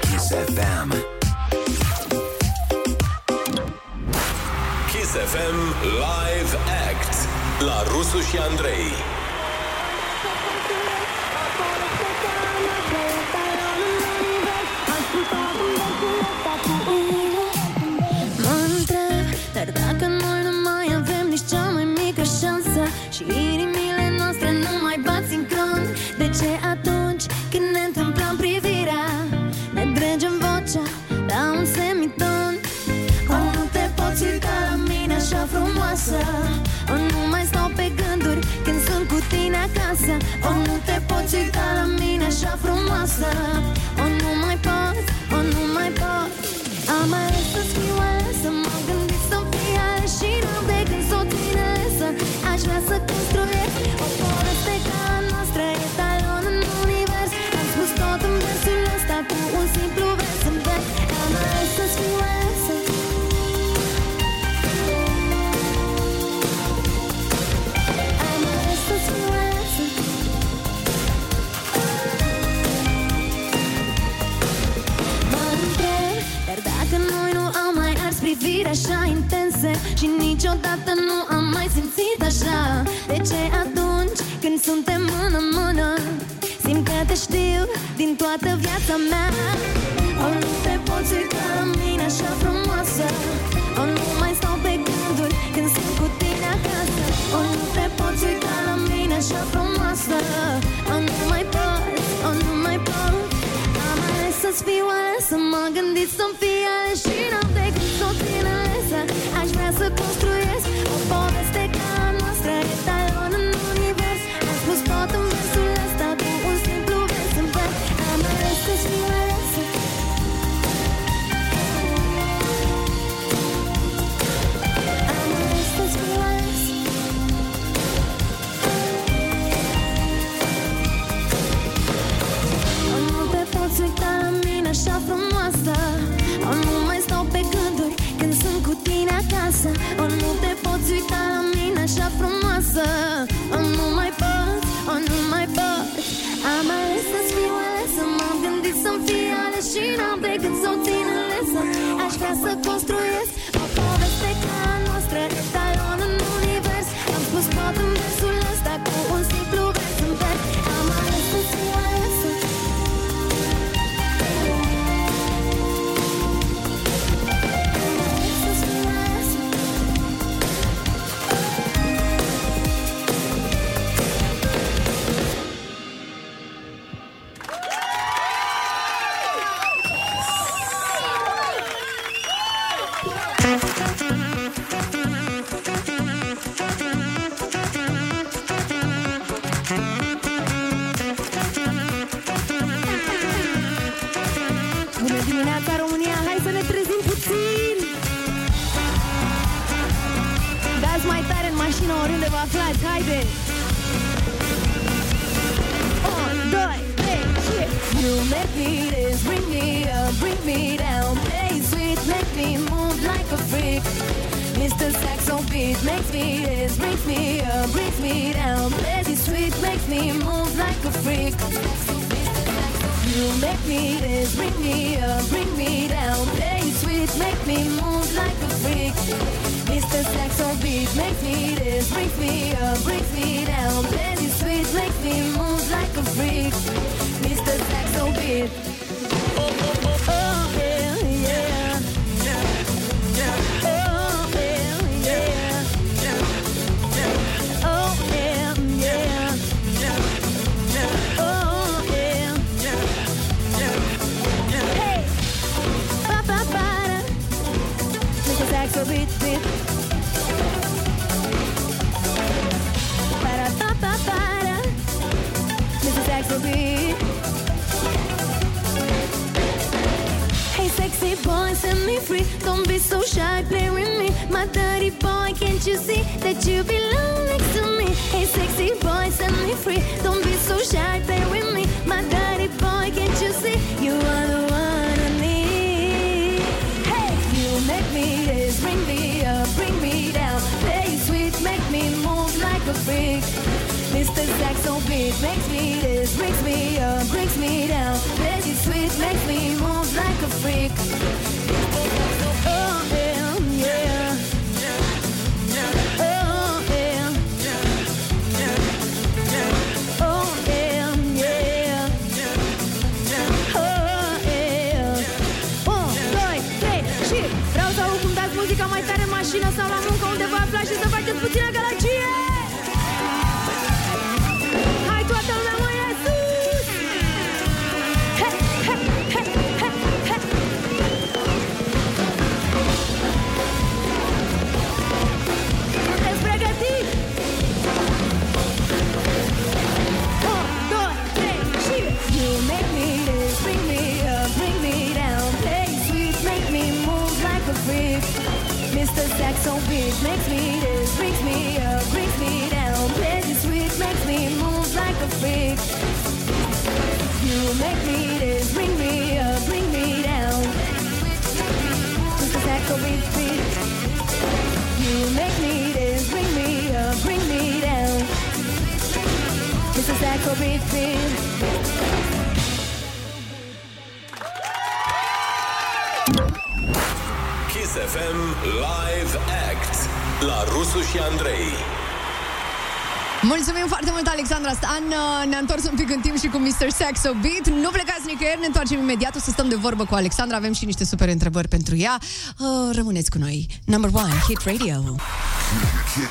Kiss F M. Kiss F M Live Act la Rusu și Andrei. Dar dacă noi nu mai avem nici cea mai mică șansă și inimile noastre nu mai bați în cont, de ce atunci când ne întâmplăm privirea ne dregem vocea la un semiton? O, nu te poți uita la mine așa frumoasă, o, nu mai stau pe gânduri când sunt cu tine acasă. O, nu te poți uita la mine așa frumoasă, o, nu mai pot, o, nu mai pot. Am ales să fiu alesă, m-am gândit să-mi fie ales și nu de când s-o țin alesă. Aș vrea să construiesc o poveste ca a noastră, e talon în univers. Am spus tot în versul ăsta cu un simplu vers în vers. Am ales să fiu alesă. Am ales să fiu alesă. Dar dacă noi nu am mai ars priviri așa intense și niciodată nu am mai simțit așa, de ce atunci când suntem mână-mână simt că te știu din toată viața mea? O, nu te poți uita la mine așa frumoasă, o, nu mai stau pe gânduri când sunt cu tine acasă. O, nu te poți uita la mine așa frumoasă, o, nu mai pot, o, nu mai pot. Să-ți fiu alesă, m-am gândit să-mi fie ales și n-am de gând să o țin alesă. Aș vrea să construiesc o poveste ca a noastră, e talon în univers. Am spus tot în versul ăsta cu un simplu vers în vers. Am ales să-ți fiu alesă. Am ales să-ți fiu alesă. Poți uita la mine așa frumoasă, o, nu mai stau pe gânduri când sunt cu tine acasă. O, nu te poți uita la mine așa frumoasă, o, nu mai pot, o, nu mai pot. Am ales să-ți fiu alesă, m-am gândit să-mi fie ales și n-am de gând să o țin alesă. Aș vrea să construiesc o poveste ca a noastră, e talon în univers. Am spus tot în versul ăsta cu un simplu vers în vers. Am ales să-ți fiu alesă. Bună dimineața, România! Hai să ne trezim puțin! Dați mai tare în mașină, oriunde vă aflați! Haide! one, two, three, four! You make me dance, bring me up, bring me down. Play sweet, make me move like a freak. mister Saxo beat makes me dance, brings me up, brings me down. Play sweet, makes me move like a freak. You make me dance, bring me up, bring me down. Play sweet, make me move like a freak. mister Saxo beat makes me dance, brings me up, brings me down. Play sweet, makes me move like a freak. mister Saxo beat. Oh, oh, oh, oh, hell yeah. Yeah, yeah. Oh, hell yeah. Yeah, yeah. Oh, hell yeah. Yeah, yeah. Oh, so beat beat para pa pa para mister Saxo beat. Hey sexy boy, set me free, don't be so shy, play with me, my dirty boy, can't you see that you belong next to me? Hey sexy boy, set me free, don't be so shy, play with me, my dirty boy, can't you see you are the one I need. Hey, you make me dance. Bring me up, bring me down. Play sweet, make me move like a freak. mister Saxo beat makes me this, brings me up, brings me down. Play sweet, makes me move like a freak. Oh hell yeah. Oh hell. Oh hell yeah. Oh hell. one, two, three, shit. Vreau să aud cum dați muzica mai tare în mașină sau la muncă, unde vă aflați, și să faceți puțină gălăgie! Hai toată lumea mai sus! He, he, he, he, he. Sunteți pregătiți? one, two, three, și... You make me dance, bring me up, bring me down. Play sweet, make me move like a freak. mister Saxo beat makes me this, brings me up, brings me down. Play sweet, makes me move like a freak. You make me this, bring me up, bring me down. mister Saxo beat, beat. You make me this, bring me up, bring me down. mister Saxo beat, beat. F M Live Act la Rusu și Andrei. Mulțumim foarte mult, Alexandra Stan. Ne-a întors un pic în timp și cu mister Saxo Beat. Nu plecați nicăieri, ne întoarcem imediat. O să stăm de vorbă cu Alexandra, avem și niște super întrebări pentru ea. Rămâneți cu noi. Number one, Hit Radio.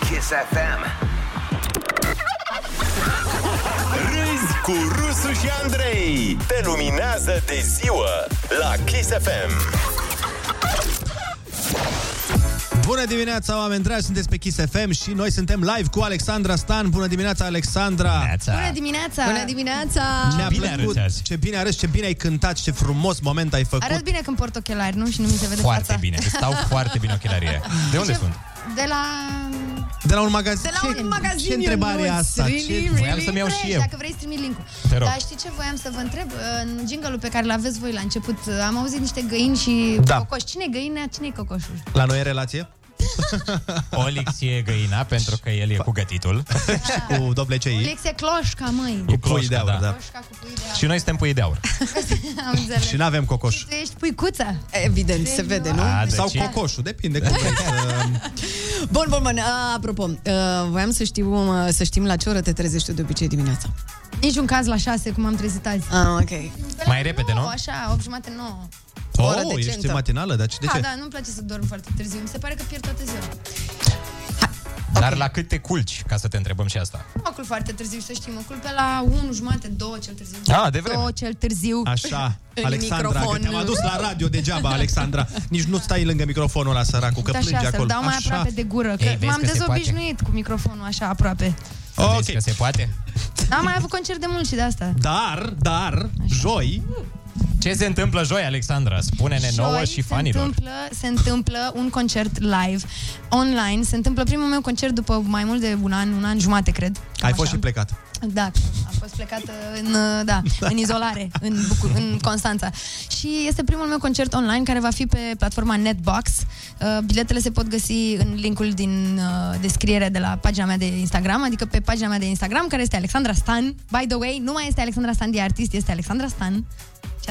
Kiss F M. Râzi cu Rusu și Andrei. Te luminează de ziua la Kiss F M. Bună dimineața, oameni dragi, sunteți pe Kiss F M și noi suntem live cu Alexandra Stan. Bună dimineața, Alexandra! Bună dimineața! Bună dimineața! Ne-a bine plăcut, arăți. Ce bine arăți, ce bine ai cântat, ce frumos moment ai făcut. Arăt bine când port ochelari, nu? Și nu mi se vede fața. Foarte bine, stau foarte bine ochelarii. De unde ce... sunt? De la... De la un magazin. De la un magazin. Ce întrebare e asta? Really, ce... Voiam really să-mi iau și eu. Dacă vrei să trimit link-ul. Dar știi ce voiam să vă întreb? În jingle-ul pe care l-aveți voi la început, am auzit niște găini și da. cocoș. Cine e găina, cine e cocoșul? La noi e relație? Olix e găina pentru că el e cu gătitul. Da. Cu doble cei. Olix e cloșca, măi. Cu pui de aur, da. da. Și noi suntem pui de aur. Am înțeles. Și n-avem cocoș. Și tu ești puicuța. Evident, se vede, nu? A, sau deci... cocoșul, depinde cum vrei să... Bun, bun, bun. Apropo, voiam să știu, să știm la ce oră te trezești tu de obicei dimineața. Niciun caz la șase, cum am trezit azi. Ah, ok. Mai repede, nu? Așa, opt jumate, nouă. Oh, oră decentă. Ești matinală, dar de ce? Ha, da, nu-mi place să dorm foarte târziu. Mi se pare că pierd toată ziua. Ha, dar okay. La cât te culci? Ca să te întrebăm și asta. Mă culc foarte târziu, să știi. Mă culc pe la unu jumate, două cel târziu. Ah, de vreme. două cel târziu. Așa, Alexandra, microfon. Că te-am adus la radio degeaba, Alexandra. Nici nu stai lângă microfonul ăla, săracu, că da, plângi așa, acolo. Așa, dau mai așa. Aproape de gură, că ei, m-am dezobișnuit cu microfonul așa aproape. Ok. Vezi că se poate? Am mai avut concert de mult și de asta. Dar, dar, așa. Joi... Ce se întâmplă joi, Alexandra? Spune-ne joi nouă și fanilor. Se întâmplă, se întâmplă un concert live, online. Se întâmplă primul meu concert după mai mult de un an, un an jumate, cred. Ai fost și plecat. Da, am fost plecată în, da, în izolare, în, Bucur- în Constanța. Și este primul meu concert online care va fi pe platforma Netbox. Biletele se pot găsi în linkul din descriere de la pagina mea de Instagram, adică pe pagina mea de Instagram, care este Alexandra Stan. By the way, nu mai este Alexandra Stan de artist, este Alexandra Stan.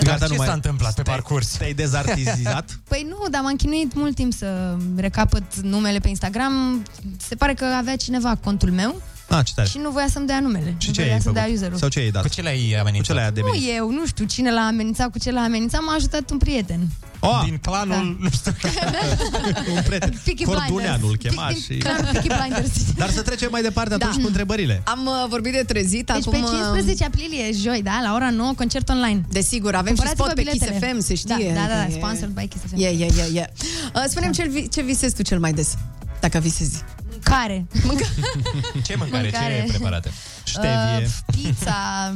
Dar ce s-a întâmplat pe parcurs? Te-ai dezartizat? Păi nu, dar m-am chinuit mult timp să recapăt numele pe Instagram. Se pare că avea cineva contul meu. Ah, și nu voia să-mi dea numele. Și nu ce voia să-mi dea userul. Sau ce ai dat? Cu ce l-ai amenințat? Nu eu, nu știu cine l-a amenințat, cu ce l-a amenințat. M-a ajutat un prieten. Oh, din clanul, da. Nu știu. Un prieten. Corduneanul chema și... Clanul Peaky Blinders. Dar să trecem mai departe atunci, da, cu întrebările. Am uh, vorbit de trezit. Deci acum, pe cincisprezece aprilie, joi, da, la ora nouă, concert online. Desigur, avem și spot pe Kiss F M, se știe. Da, da, da, sponsored by Kiss F M. Yeah, yeah, yeah, yeah. Uh, spune-mi ce, ce visezi tu cel mai des, dacă visezi. Mâncare. Ce mâncare? mâncare? Ce preparate? Ștevie. Uh, pizza,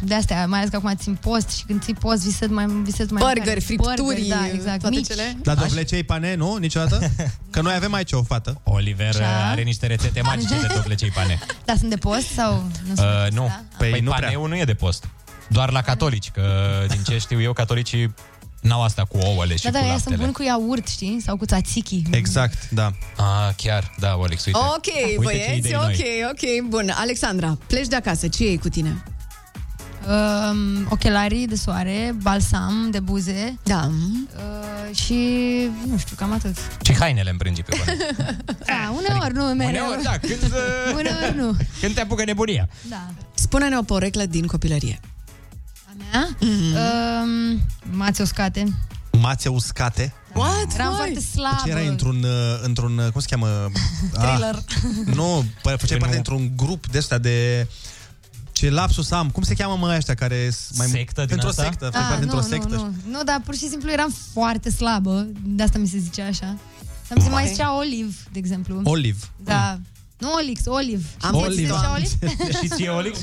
de-astea, mai ales că acum țin post și când ții post visez mai visez mai burger, mâncare. Fripturi, burger, da, exact, toate cele. Dar dovlecei pane, nu? Niciodată? Că noi avem aici o fată. Oliver Cea? Are niște rețete magice de dovlecei pane. Dar sunt de post sau nu? Uh, nu. Post, da? Păi, păi nu paneul prea. Nu e de post. Doar la catolici, că din ce știu eu, catolicii n-au asta cu ouăle și da, cu laptele. Da, dar sunt bun cu iaurt, știi? Sau cu tzatziki. Exact, da. Ah, chiar, da, Alex, uite. Ok, băieți, ok, noi. ok, bun. Alexandra, pleci de acasă, ce iei cu tine? Uh, ochelarii de soare, balsam de buze. Da. Uh, și, nu știu, cam atât. Și hainele, în principiu. Da, uneori nu, mereu. Uneori, da, când, uneori nu. Când te apucă nebunia. Da. Spune-ne o poreclă din copilărie. Mea? Mm-hmm. Uh, mațe uscate. Mațe uscate? Da. What? Eram foarte slabă. Deci erai într-un, într-un, cum se cheamă? Thriller. Ah, nu, făceai parte într-un grup de ăsta de... Ce lapsus am. Cum se cheamă, mă, ăștia care mai sectă din asta? Sectă, ah, parte, nu, nu, sectă. Nu, nu, dar pur și simplu eram foarte slabă. De asta mi se zicea așa. Mi se mai zicea Oliv, de exemplu. Oliv. Da. Mm. Nu Olix, Oliv. Am Oliv. Și ție Olix?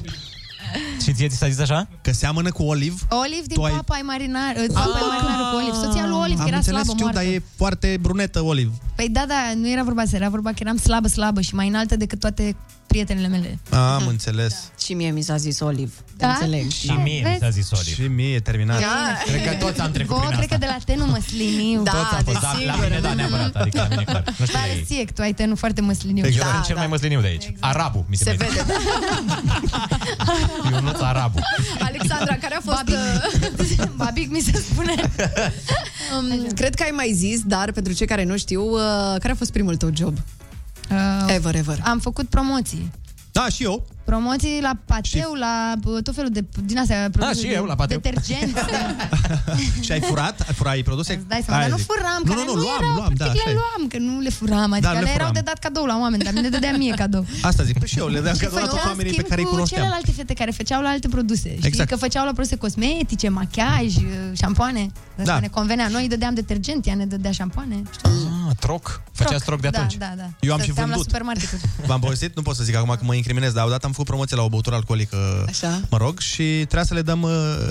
Și ție ți s-a zis așa? Că seamănă cu Oliv. Oliv din ai... Papa e marinar, Papa e marinar cu Oliv. Soția lui Oliv era slabă, știu, moartă. Am înțeles, dar e foarte brunetă Oliv. Păi da, da, nu era vorba asta, era vorba că eram slabă, slabă și mai înaltă decât toate prietenele mele. Am mm. înțeles. Da. Și mie mi s-a zis Oliv. Da? Înțeleg. Și mie Vezi? mi s-a zis Oliv. Și mie, terminat. Da. Cred că toți am trecut Vă, prin asta. Cred că de la tenul măsliniu. Da, toți am fost, da, la mine, da, neapărat. Adică la mine, clar. Nu știu. Dar ție, tu ai tenul foarte măsliniu. Eu sunt cel mai măsliniu de aici. Arabul, mi se vede. Se vede. Eu nu-ți arabul. Alexandra, care a fost... Babic, uh... Babic mi se spune. Um, cred că ai mai zis, dar pentru cei care nu știu, uh, care a fost primul tău job? Uh, ever, ever. Am făcut promoții. Da, și eu. Promoții la pateu, și... la tot felul de... Din astea, da, și eu, la pateu. Detergenți. Și ai furat? Ai furat produse? Dai seama, dar nu furam, nu, că nu, nu, nu luam, erau, luam, da, le așa. luam, că nu le furam, adică le, le furam. Erau de dat cadou la oameni, dar le dădeam mie cadou. Asta zic, păi și eu, le dădeam cadou la toți oamenii pe care îi cunoșteam. Și celelalte fete care făceau la alte produse, știi, exact. Că făceau la produse cosmetice, machiaj, șampoane, dacă da. ne convenea. Noi îi dădeam detergent, ea ne dădea șampoane, știu. Ah, troc. Făcea troc de atunci. Da, da, da. Eu am și vândut. V-am povestit, nu pot să zic acum că mă incriminez, dar odată am făcut promoție la o băutură alcoolică, așa, mă rog, și trebuia să le dăm,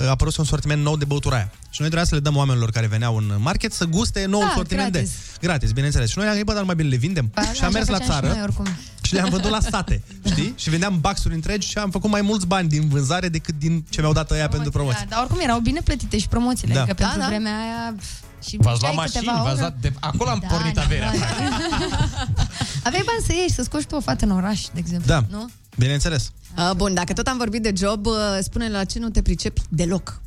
a apărut un sortiment nou de băutură aia. Și noi trebuia să le dăm oamenilor care veneau în market să guste noul da, sortiment gratis. de. Gratis, bineînțeles. Și noi le-am zis, bă, dar mai bine le vindem. Ba, și am mers la țară și, noi, și le-am vândut la state, știi? Și vendeam baxuri întregi și am făcut mai mulți bani din vânzare decât din ce mi-au dat ăia pentru promoție. Da, dar oricum erau bine plătite și promoțiile, da. Adică da, pentru da. vremea aia... Și v-ați luat mașini, v-ați luat de... Acolo am da, pornit averea. Da, da. Aveai bani să ieși, să scoși tu o fată în oraș, de exemplu, da. nu? Bineînțeles. Uh, bun, dacă tot am vorbit de job, uh, spune la ce nu te pricepi deloc.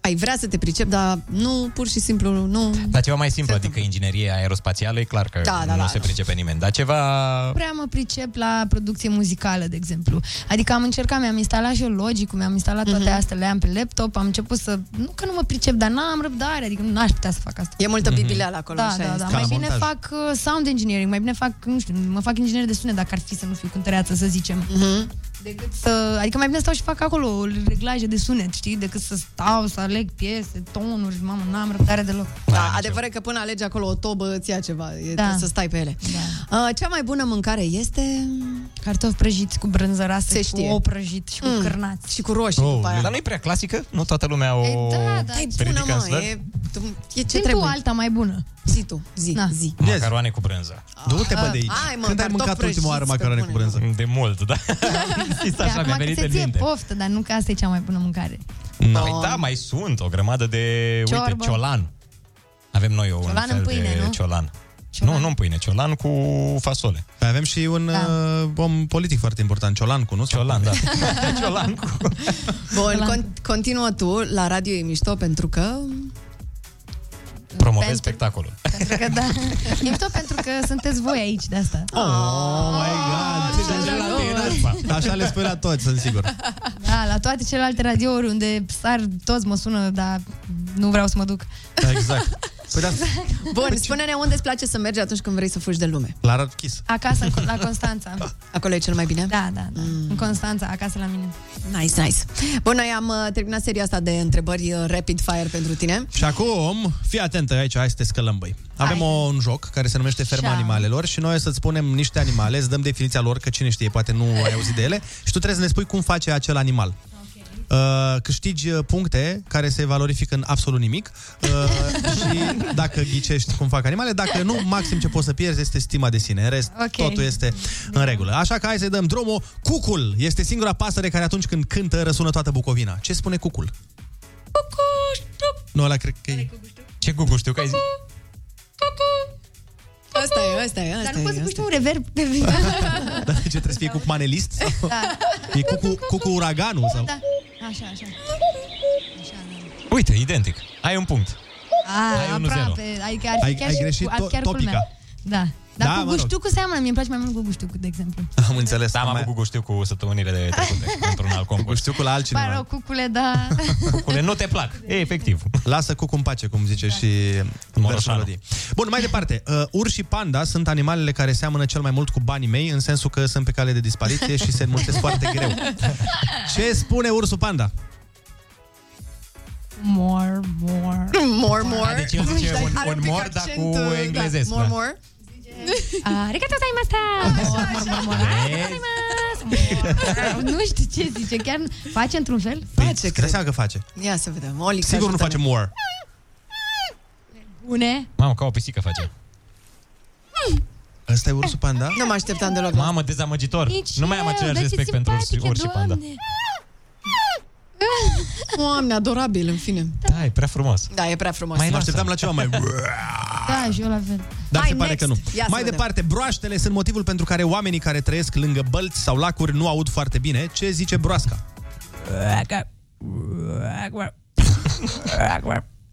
Ai vrea să te pricepi, dar nu, pur și simplu, nu... Dar ceva mai simplu, adică inginerie aerospațială, e clar că da, da, nu da, se pricepe da. nimeni, dar ceva... Prea mă pricep la producție muzicală, de exemplu. Adică am încercat, mi-am instalat și eu Logic-ul, mi-am instalat toate mm-hmm. astea, le am pe laptop, am început să... Nu că nu mă pricep, dar n-am răbdare, adică n-aș putea să fac asta. E multă bibileală acolo, da, așa da, da. Mai montaj. Bine fac sound engineering, mai bine fac, nu știu, mă fac inginer de sunet, dacă ar fi să nu fiu cântăreață, să zicem. Mm-hmm. Decât să, adică mai bine stau și fac acolo reglaje de sunet, știi, decât să stau, să aleg piese, tonuri, mamă, n-am răbdare deloc. Da, adevărat că până alegi acolo o tobă, îți ia ceva, da. să stai pe ele. Da. Uh, cea mai bună mâncare este... Cartofi prăjiți cu brânză rasă, cu ou prăjit și mm. cu cârnați. Și cu roșii. Oh, după aia. Dar nu-i prea clasică? Nu toată lumea o... E, da, da, e bună, mă. E, e ce trebuie. Tu alta mai bună. Zi tu. Zi. Na. Zi. Macaroane cu brânză. Ah. Du-te, bă, de aici. Ai, mă, când ai mâncat ultima oară macaroane cu brânză? De mult, da? Așa mi-a venit în minte. Poftă, dar nu că asta e cea mai bună mâncare. No. Da, mai sunt o grămadă de... Ciorbă. Uite, ciolan. Avem noi un ciolan fel în pâine, de nu? Ciolan. Ciolan. Nu, nu în pâine, ciolan cu fasole. Mai avem și un da. uh, om politic foarte important, Ciolancu, nu? Ciolan, da. Ciolancu. Bun, Ciolancu. Con- continuă tu, la radio e mișto, pentru că... Promovezi pentru... spectacolul. Pentru că, da. E mișto pentru că sunteți voi aici de asta. Oh, oh my God! Ce așa, la la așa le spui la toți, sunt sigur. Da, la toate celelalte radiouri unde sar toți mă sună, dar nu vreau să mă duc. Da, exact. Păi da. Bun, spune-ne unde îți place să mergi atunci când vrei să fugi de lume. La Raed Kiss. Acasă, la Constanța. Acolo e cel mai bine? Da, da, da. Mm. În Constanța, acasă la mine. Nice, nice. Bun, noi am terminat seria asta de întrebări rapid fire pentru tine. Și acum, fii atentă aici, hai să te scălăm, băi. Avem o, un joc care se numește Ferma Şa. Animalelor și noi o să-ți punem niște animale, îți dăm definiția lor, că cine știe, poate nu ai auzit de ele, și tu trebuie să ne spui cum face acel animal. Uh, câștigi puncte care se valorifică în absolut nimic uh, și dacă ghicești cum fac animale, dacă nu, maxim ce poți să pierzi este stima de sine, în rest okay. totul este în regulă. Așa că hai să-i dăm drumul. Cucul este singura pasăre care atunci când cântă răsună toată Bucovina. Ce spune cucul? Cucuștup. Nu, ăla cred că e... Ce cucuștiu? Că ai zis? Cucu. Asta e, asta e, asta e. Dar nu poți să puși un reverb pe vin. Dar ce, trebuie să fie cuc manelist? Sau? Da. E cucu, cucu uraganul? Sau? Da. Așa, așa. Așa, da. Uite, identic. Ai un punct. A, ai aproape. Ai, chiar, ai, chiar ai greșit cu, to- topica. Da. Dar da, cu guștiu cu seamănă, mi-e place mai mult cu guștiu, de exemplu. Am înțeles, da, am avut cu guștiu cu săptămânile de trecute, într-un alt concurs. Cu guștiu cu la altcineva. Pară, cucule, da. Cucule, nu te plac. E, efectiv. Lasă cucul în pace, cum zice da. și melodii. Bun, mai departe. Uh, urși și panda sunt animalele care seamănă cel mai mult cu banii mei, în sensul că sunt pe cale de dispariție și se înmulțesc foarte greu. Ce spune ursul panda? More, more. More, more. Deci eu zice un, un more, dar cu englezesc. More, more. Arigatou gozaimasu. Nu știu ce zice, chiar face într-un fel? Face, cred că face. Ia să vedem. Olic, sigur nu face more. Bune. Mamă, ca o pisică face. Ăsta e ursul panda? Nu mă așteptam deloc. Mamă, dezamăgitor. Nu mai am același respect pentru urs și panda. Oameni adorabili, în fine. Da, e prea frumos. Da, e prea frumos. Mai mă așteptam la ceva mai... Da, și eu la fel. Dar hai, se pare next. Că nu. Ia mai departe, broaștele sunt motivul pentru care oamenii care trăiesc lângă bălți sau lacuri nu aud foarte bine. Ce zice broasca?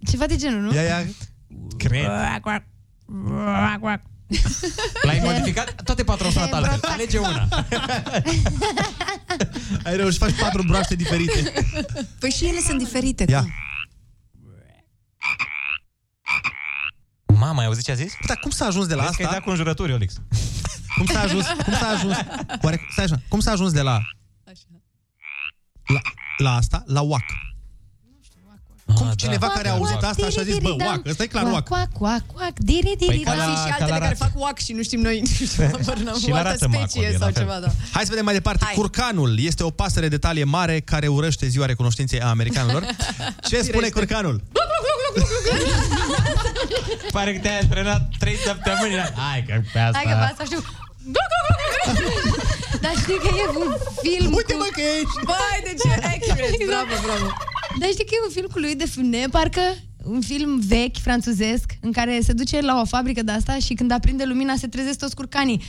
Ceva de genul, nu? Ia, ia. Cred. L-ai modificat? Toate patru au sunat altfel. Alege una. Ai reușit să faci patru broaște diferite. Păi și ele sunt diferite. Ia. Mama, ai auzit ce a zis? Dar cum s-a ajuns de la asta? Că ai dat cu înjurături, Olix. Cum s-a ajuns? Cum s-a ajuns? Oare, stai așa, cum s-a ajuns de la... Așa. La, la asta, la oac. Nu știu, oac. Cum ah, cineva da. Care a auzit asta și a zis, bă, oac, ăsta e clar oac. Oac, oac, oac, diri, diri. Păi și altele care fac oac și nu știm noi o altă specie sau ceva, da. Hai să vedem mai departe. Curcanul este o pasăre de talie mare care urăște ziua recunoștinței a americanilor. Ce spune curcanul? Pare că te-ai antrenat trei săptămâni. Hai că pe asta... Hai că pe asta știu. Dar știi că e un film... Uite, mă, că e aici. Băi, de ce accurate. Bravo, bravo. Dar știi că e un film cu lui de Funès, parcă... Un film vechi, franțuzesc, în care se duce la o fabrică de asta și când aprinde lumina se trezesc toți curcanii.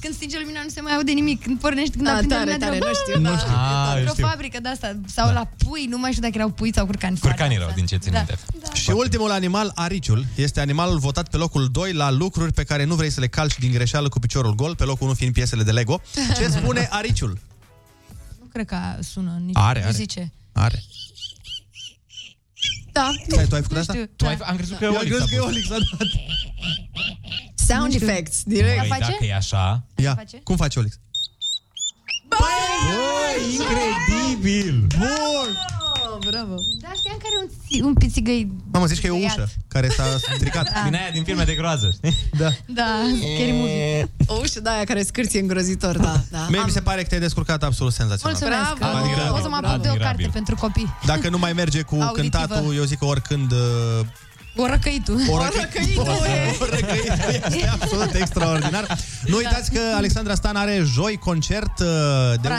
Când stinge lumina nu se mai aude nimic. Când pornești, când a, aprinde tare, lumina... Tare, nu știu, nu știu. A, într-o știu. Fabrică de asta, sau da. La pui, nu mai știu dacă erau pui sau curcani. Curcanii erau, din ce țin minte. Da. Da. Și ultimul animal, ariciul, este animalul votat pe locul doi la lucruri pe care nu vrei să le calci din greșeală cu piciorul gol, pe locul unu fiind piesele de Lego. Ce spune ariciul? Nu cred că sună nici are, nu are. Zice. Are. Da. Hai, tu ai făcut asta? Tu ai... Am crezut da. Că e Olix. Că e Olix a dat. Sound effects, direct. Păi, dacă e așa... Ia. Face? Cum face Olix? Băi! Băi, incredibil! Bun! bravo. Da, știam că are un, un pițigăi. Mamă, zici că e o ușă care s-a stricat. Da. Din aia din filme de groază, știi? Da. Da, scary movie. O ușă de aia care scârție îngrozitor, da, da. Mie Am... mi se pare că te-ai descurcat absolut senzațional. Mulțumesc. Bravo. Admirabil. O să mă apuc de o carte pentru copii. Dacă nu mai merge cu auditivă, cântatul, eu zic că oricând... Uh... O răcăitul. O răcăitul este absolut extraordinar. Nu uitați că Alexandra Stan are joi concert de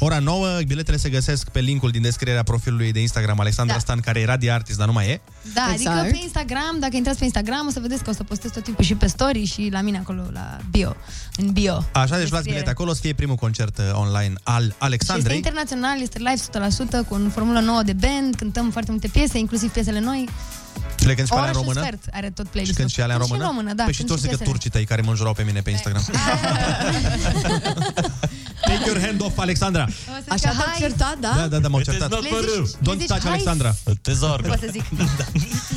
ora nouă. Biletele se găsesc pe linkul din descrierea profilului de Instagram Alexandra da. Stan, care era de artist, dar nu mai e. Da, exact. Adică pe Instagram, dacă intrați pe Instagram, o să vedeți că o să postez tot timpul și pe story și la mine acolo, la bio, în bio. Așa, deci luați bilete acolo, o să fie primul concert online al Alexandrei. Și este internațional, este live o sută la sută, cu un formulă nouă de band, cântăm foarte multe piese, inclusiv piesele noi. Și le cânti pe alea în română? Sfert, are tot playlist. Și cânti și alea în română? Și română, da. Păi și toți zică turcii tăi care mă înjurau pe mine pe Instagram. Take your hand off, Alexandra. Așa te-au certat, da? Da, da, da, m-au certat. Don't touch Alexandra. Tezor. O să zic.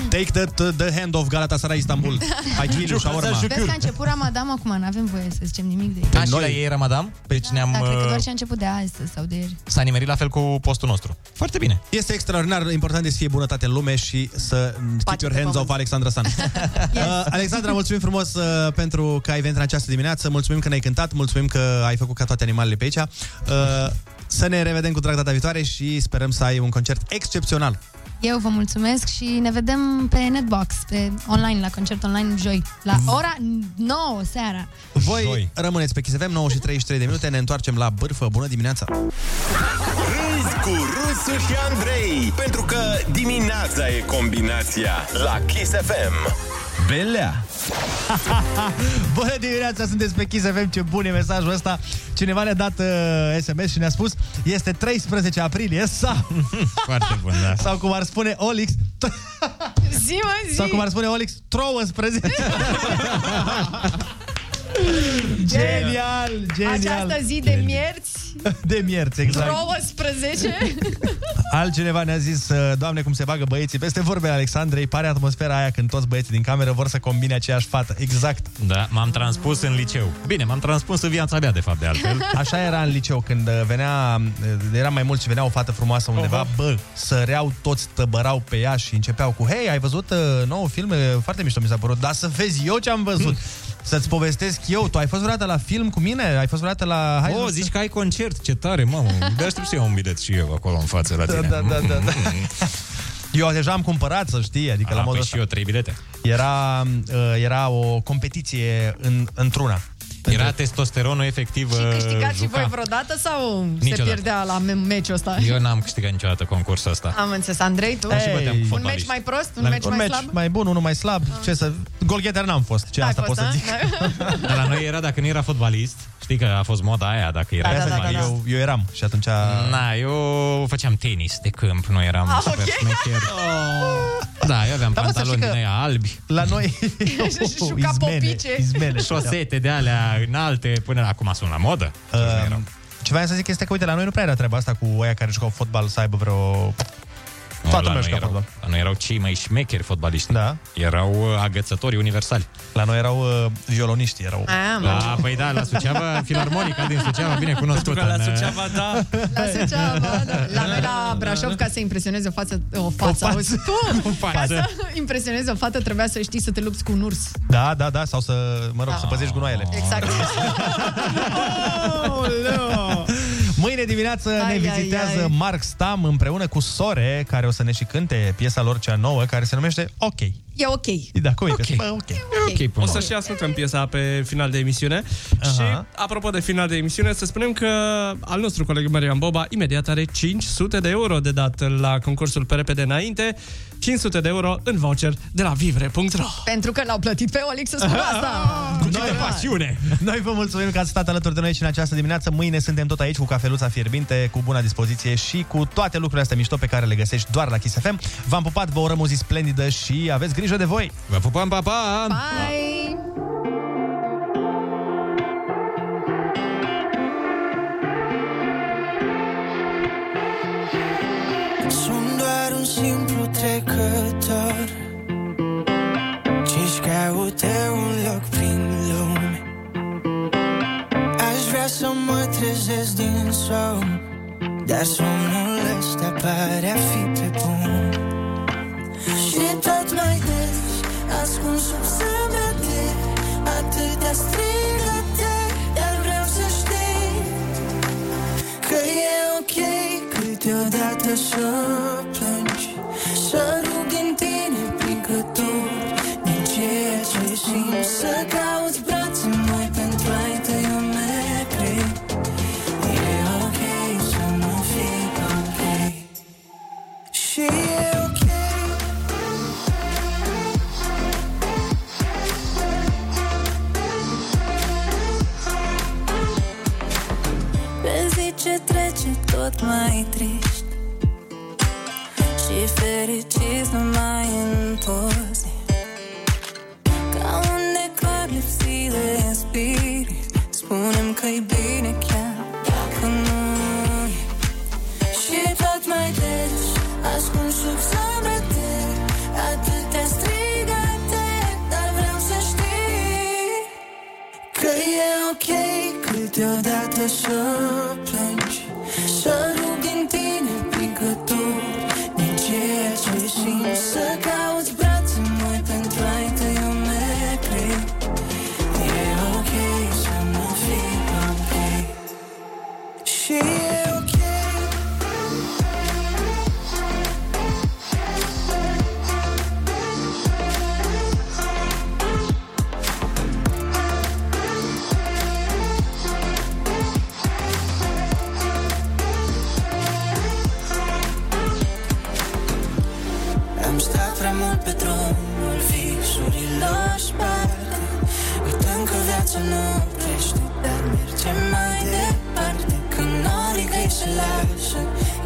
Take the hand off Galatasaray Istanbul. Hai, Giliu, șaorma. Vezi că a început Ramadam acum, n-avem voie să zicem nimic de ei. Da, și la ei e Ramadam? Da, cred că doar ce a început de azi sau de ieri. S-a nimerit la fel cu postul nostru. Foarte bine. Este extraordinar, important să fie bunătate în lume și să keep your hands off Alexandra Stan. Yes. uh, Alexandra, mulțumim frumos uh, pentru că ai venit în această dimineață. Mulțumim că ne-ai cântat, mulțumim că ai făcut ca toate animalele pe aici. Uh, să ne revedem cu drag data viitoare și sperăm să ai un concert excepțional. Eu vă mulțumesc și ne vedem pe Netbox, pe online, la concert online joi, la ora nouă seara. Voi joi rămâneți pe Kiss F M, nouă și treizeci și trei de minute, ne întoarcem la bârfă. Bună dimineața! Râzi cu Rusu și Andrei, pentru că dimineața e combinația la Kiss F M. Belea! Bună dimineața, sunteți pe Kiss F M, ce bun e mesajul ăsta. Cineva ne-a dat uh, S M S și ne-a spus este treisprezece aprilie sau... Foarte bun, da. Sau cum ar spune Olix... zi, mă, zi! Sau cum ar spune Olix, treisprezece... Genial, genial. Această zi de genial. Mierți. De mierți, exact. Douăsprezece. Altcineva ne-a zis: Doamne, cum se bagă băieții peste vorbele Alexandrei. Pare atmosfera aia când toți băieții din cameră vor să combine aceeași fată. Exact. Da, m-am transpus în liceu. Bine, m-am transpus în viața mea, de fapt, de altfel. Așa era în liceu, când venea, era mai mult și venea o fată frumoasă undeva, oh, bă, săreau toți, tăbărau pe ea și începeau cu: hei, ai văzut nouă filme? Foarte mișto mi s-a părut. Dar să vezi eu ce am văzut. Să-ți povestesc eu, tu ai fost vreodată la film cu mine? Ai fost vreodată la... Hai o, zici să... că ai concert, ce tare, mamă. De aștept să iau un bilet și eu acolo în față la tine. Da, da, da, da. Eu deja am cumpărat, să știi, adică a, la modul păi și eu, trei bilete. Era, era o competiție în, într-una. Era pentru... testosteronul efectiv. Și câștigați și voi vreodată sau niciodată se pierdea la me- meciul ăsta? Eu n-am câștigat niciodată concursul ăsta. Am înțeles, Andrei, tu? Hey, un meci mai prost, un meci mai slab? Un meci mai bun, unul mai slab. Ah. Ce să... Golgheter n-am fost, ce asta pot să zic. Dar la noi era, dacă nu era fotbalist, știi că a fost moda aia, dacă era da, da, fotbalist. Da, da, da. Eu, eu eram și atunci... A... Na, eu făceam tenis de câmp, nu eram ah, super okay. smecher. Oh. Da, eu aveam da, pantaloni din aia albi. La noi... Juca popice. Șosete de alea înalte, până acum sunt la modă. Uh, ce vreau să zic este că, uite, la noi nu prea era treaba asta cu aia care jucau fotbal să aibă vreo... No, toată lumea juca fotbal. La noi erau cei mai șmecheri fotbaliști. Da. Erau agățătorii universali. La noi erau uh, violoniști. Erau... Ah, la, păi da, la Suceava, filarmonica din Suceava, bine cunoscută. Că la Suceava, da. La Suceava, da. La noi la Brașov, ca să impresionezi o față, o față, o față. Tu, o față. Ca să impresionezi o fată, trebuia să știi să te lupți cu un urs. Da, da, da, sau să, mă rog, da, să păzești gunoaiele. Exact. Oh, no. Mâine dimineață ai, ne vizitează ai, ai. Mark Stam împreună cu Sore, care o să ne și cânte piesa lor cea nouă, care se numește OK. E ok. Da, cu okay. Bă, okay. E ok. O să și ascultăm piesa pe final de emisiune. Aha. Și, apropo de final de emisiune, să spunem că al nostru coleg Marian Boba imediat are cinci sute de euro de dat la concursul pe repede înainte. cinci sute de euro în voucher de la vivre punct ro. Pentru că l-au plătit pe Olix să spună asta. Cu noi, pasiune. Noi vă mulțumim că ați stat alături de noi și în această dimineață. Mâine suntem tot aici cu cafeluța fierbinte, cu bună dispoziție și cu toate lucrurile astea mișto pe care le găsești doar la Kiss F M. V-am pupat, vă urăm o zi splendidă și aveți grijă de voi. Vă pupăm, pa, pa! Bye! Sunt doar un simplu trecător, ce-și caute un loc prin lume. Aș vrea să mă trezesc din somn, dar somnul ăsta ăsta pare a fi pe bun. Și tot mai des ascuns sub sâmbete atâtea strigăte, dar vreau să știi că e ok câteodată să plângi, să rug în tine plicător din ceea ce simți, să cauți brațe noi pentru a-i tăia mecri. E ok să nu fii ok. Și e ok. Ce trece tot mai trist și fericit numai în poze, ca un decor lipsit de spirit. Spune-mi că-i bine chiar dacă nu e. Și tot mai des ascuns sub zâmbete atâtea strigate, dar vreau să știi că e ok câteodată să plângi, să rug din tine plicător din ceea ce simți, să cauți brațe noi pentru a-i tăia mecri. E ok să nu fii ok. Și e ok. Pe drumul visurilor sparte, uitând că viața nu crește, dar merge mai departe. Când norii grei se lasă,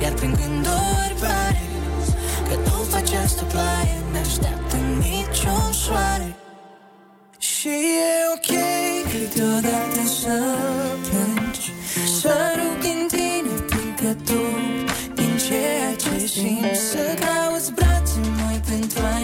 iar prin gânduri pare că după această ploaie n-așteaptă niciun soare. Și e ok câteodată să plângi, să rug din tine plicător din ceea ce simți, să cauți brațe noi pentru a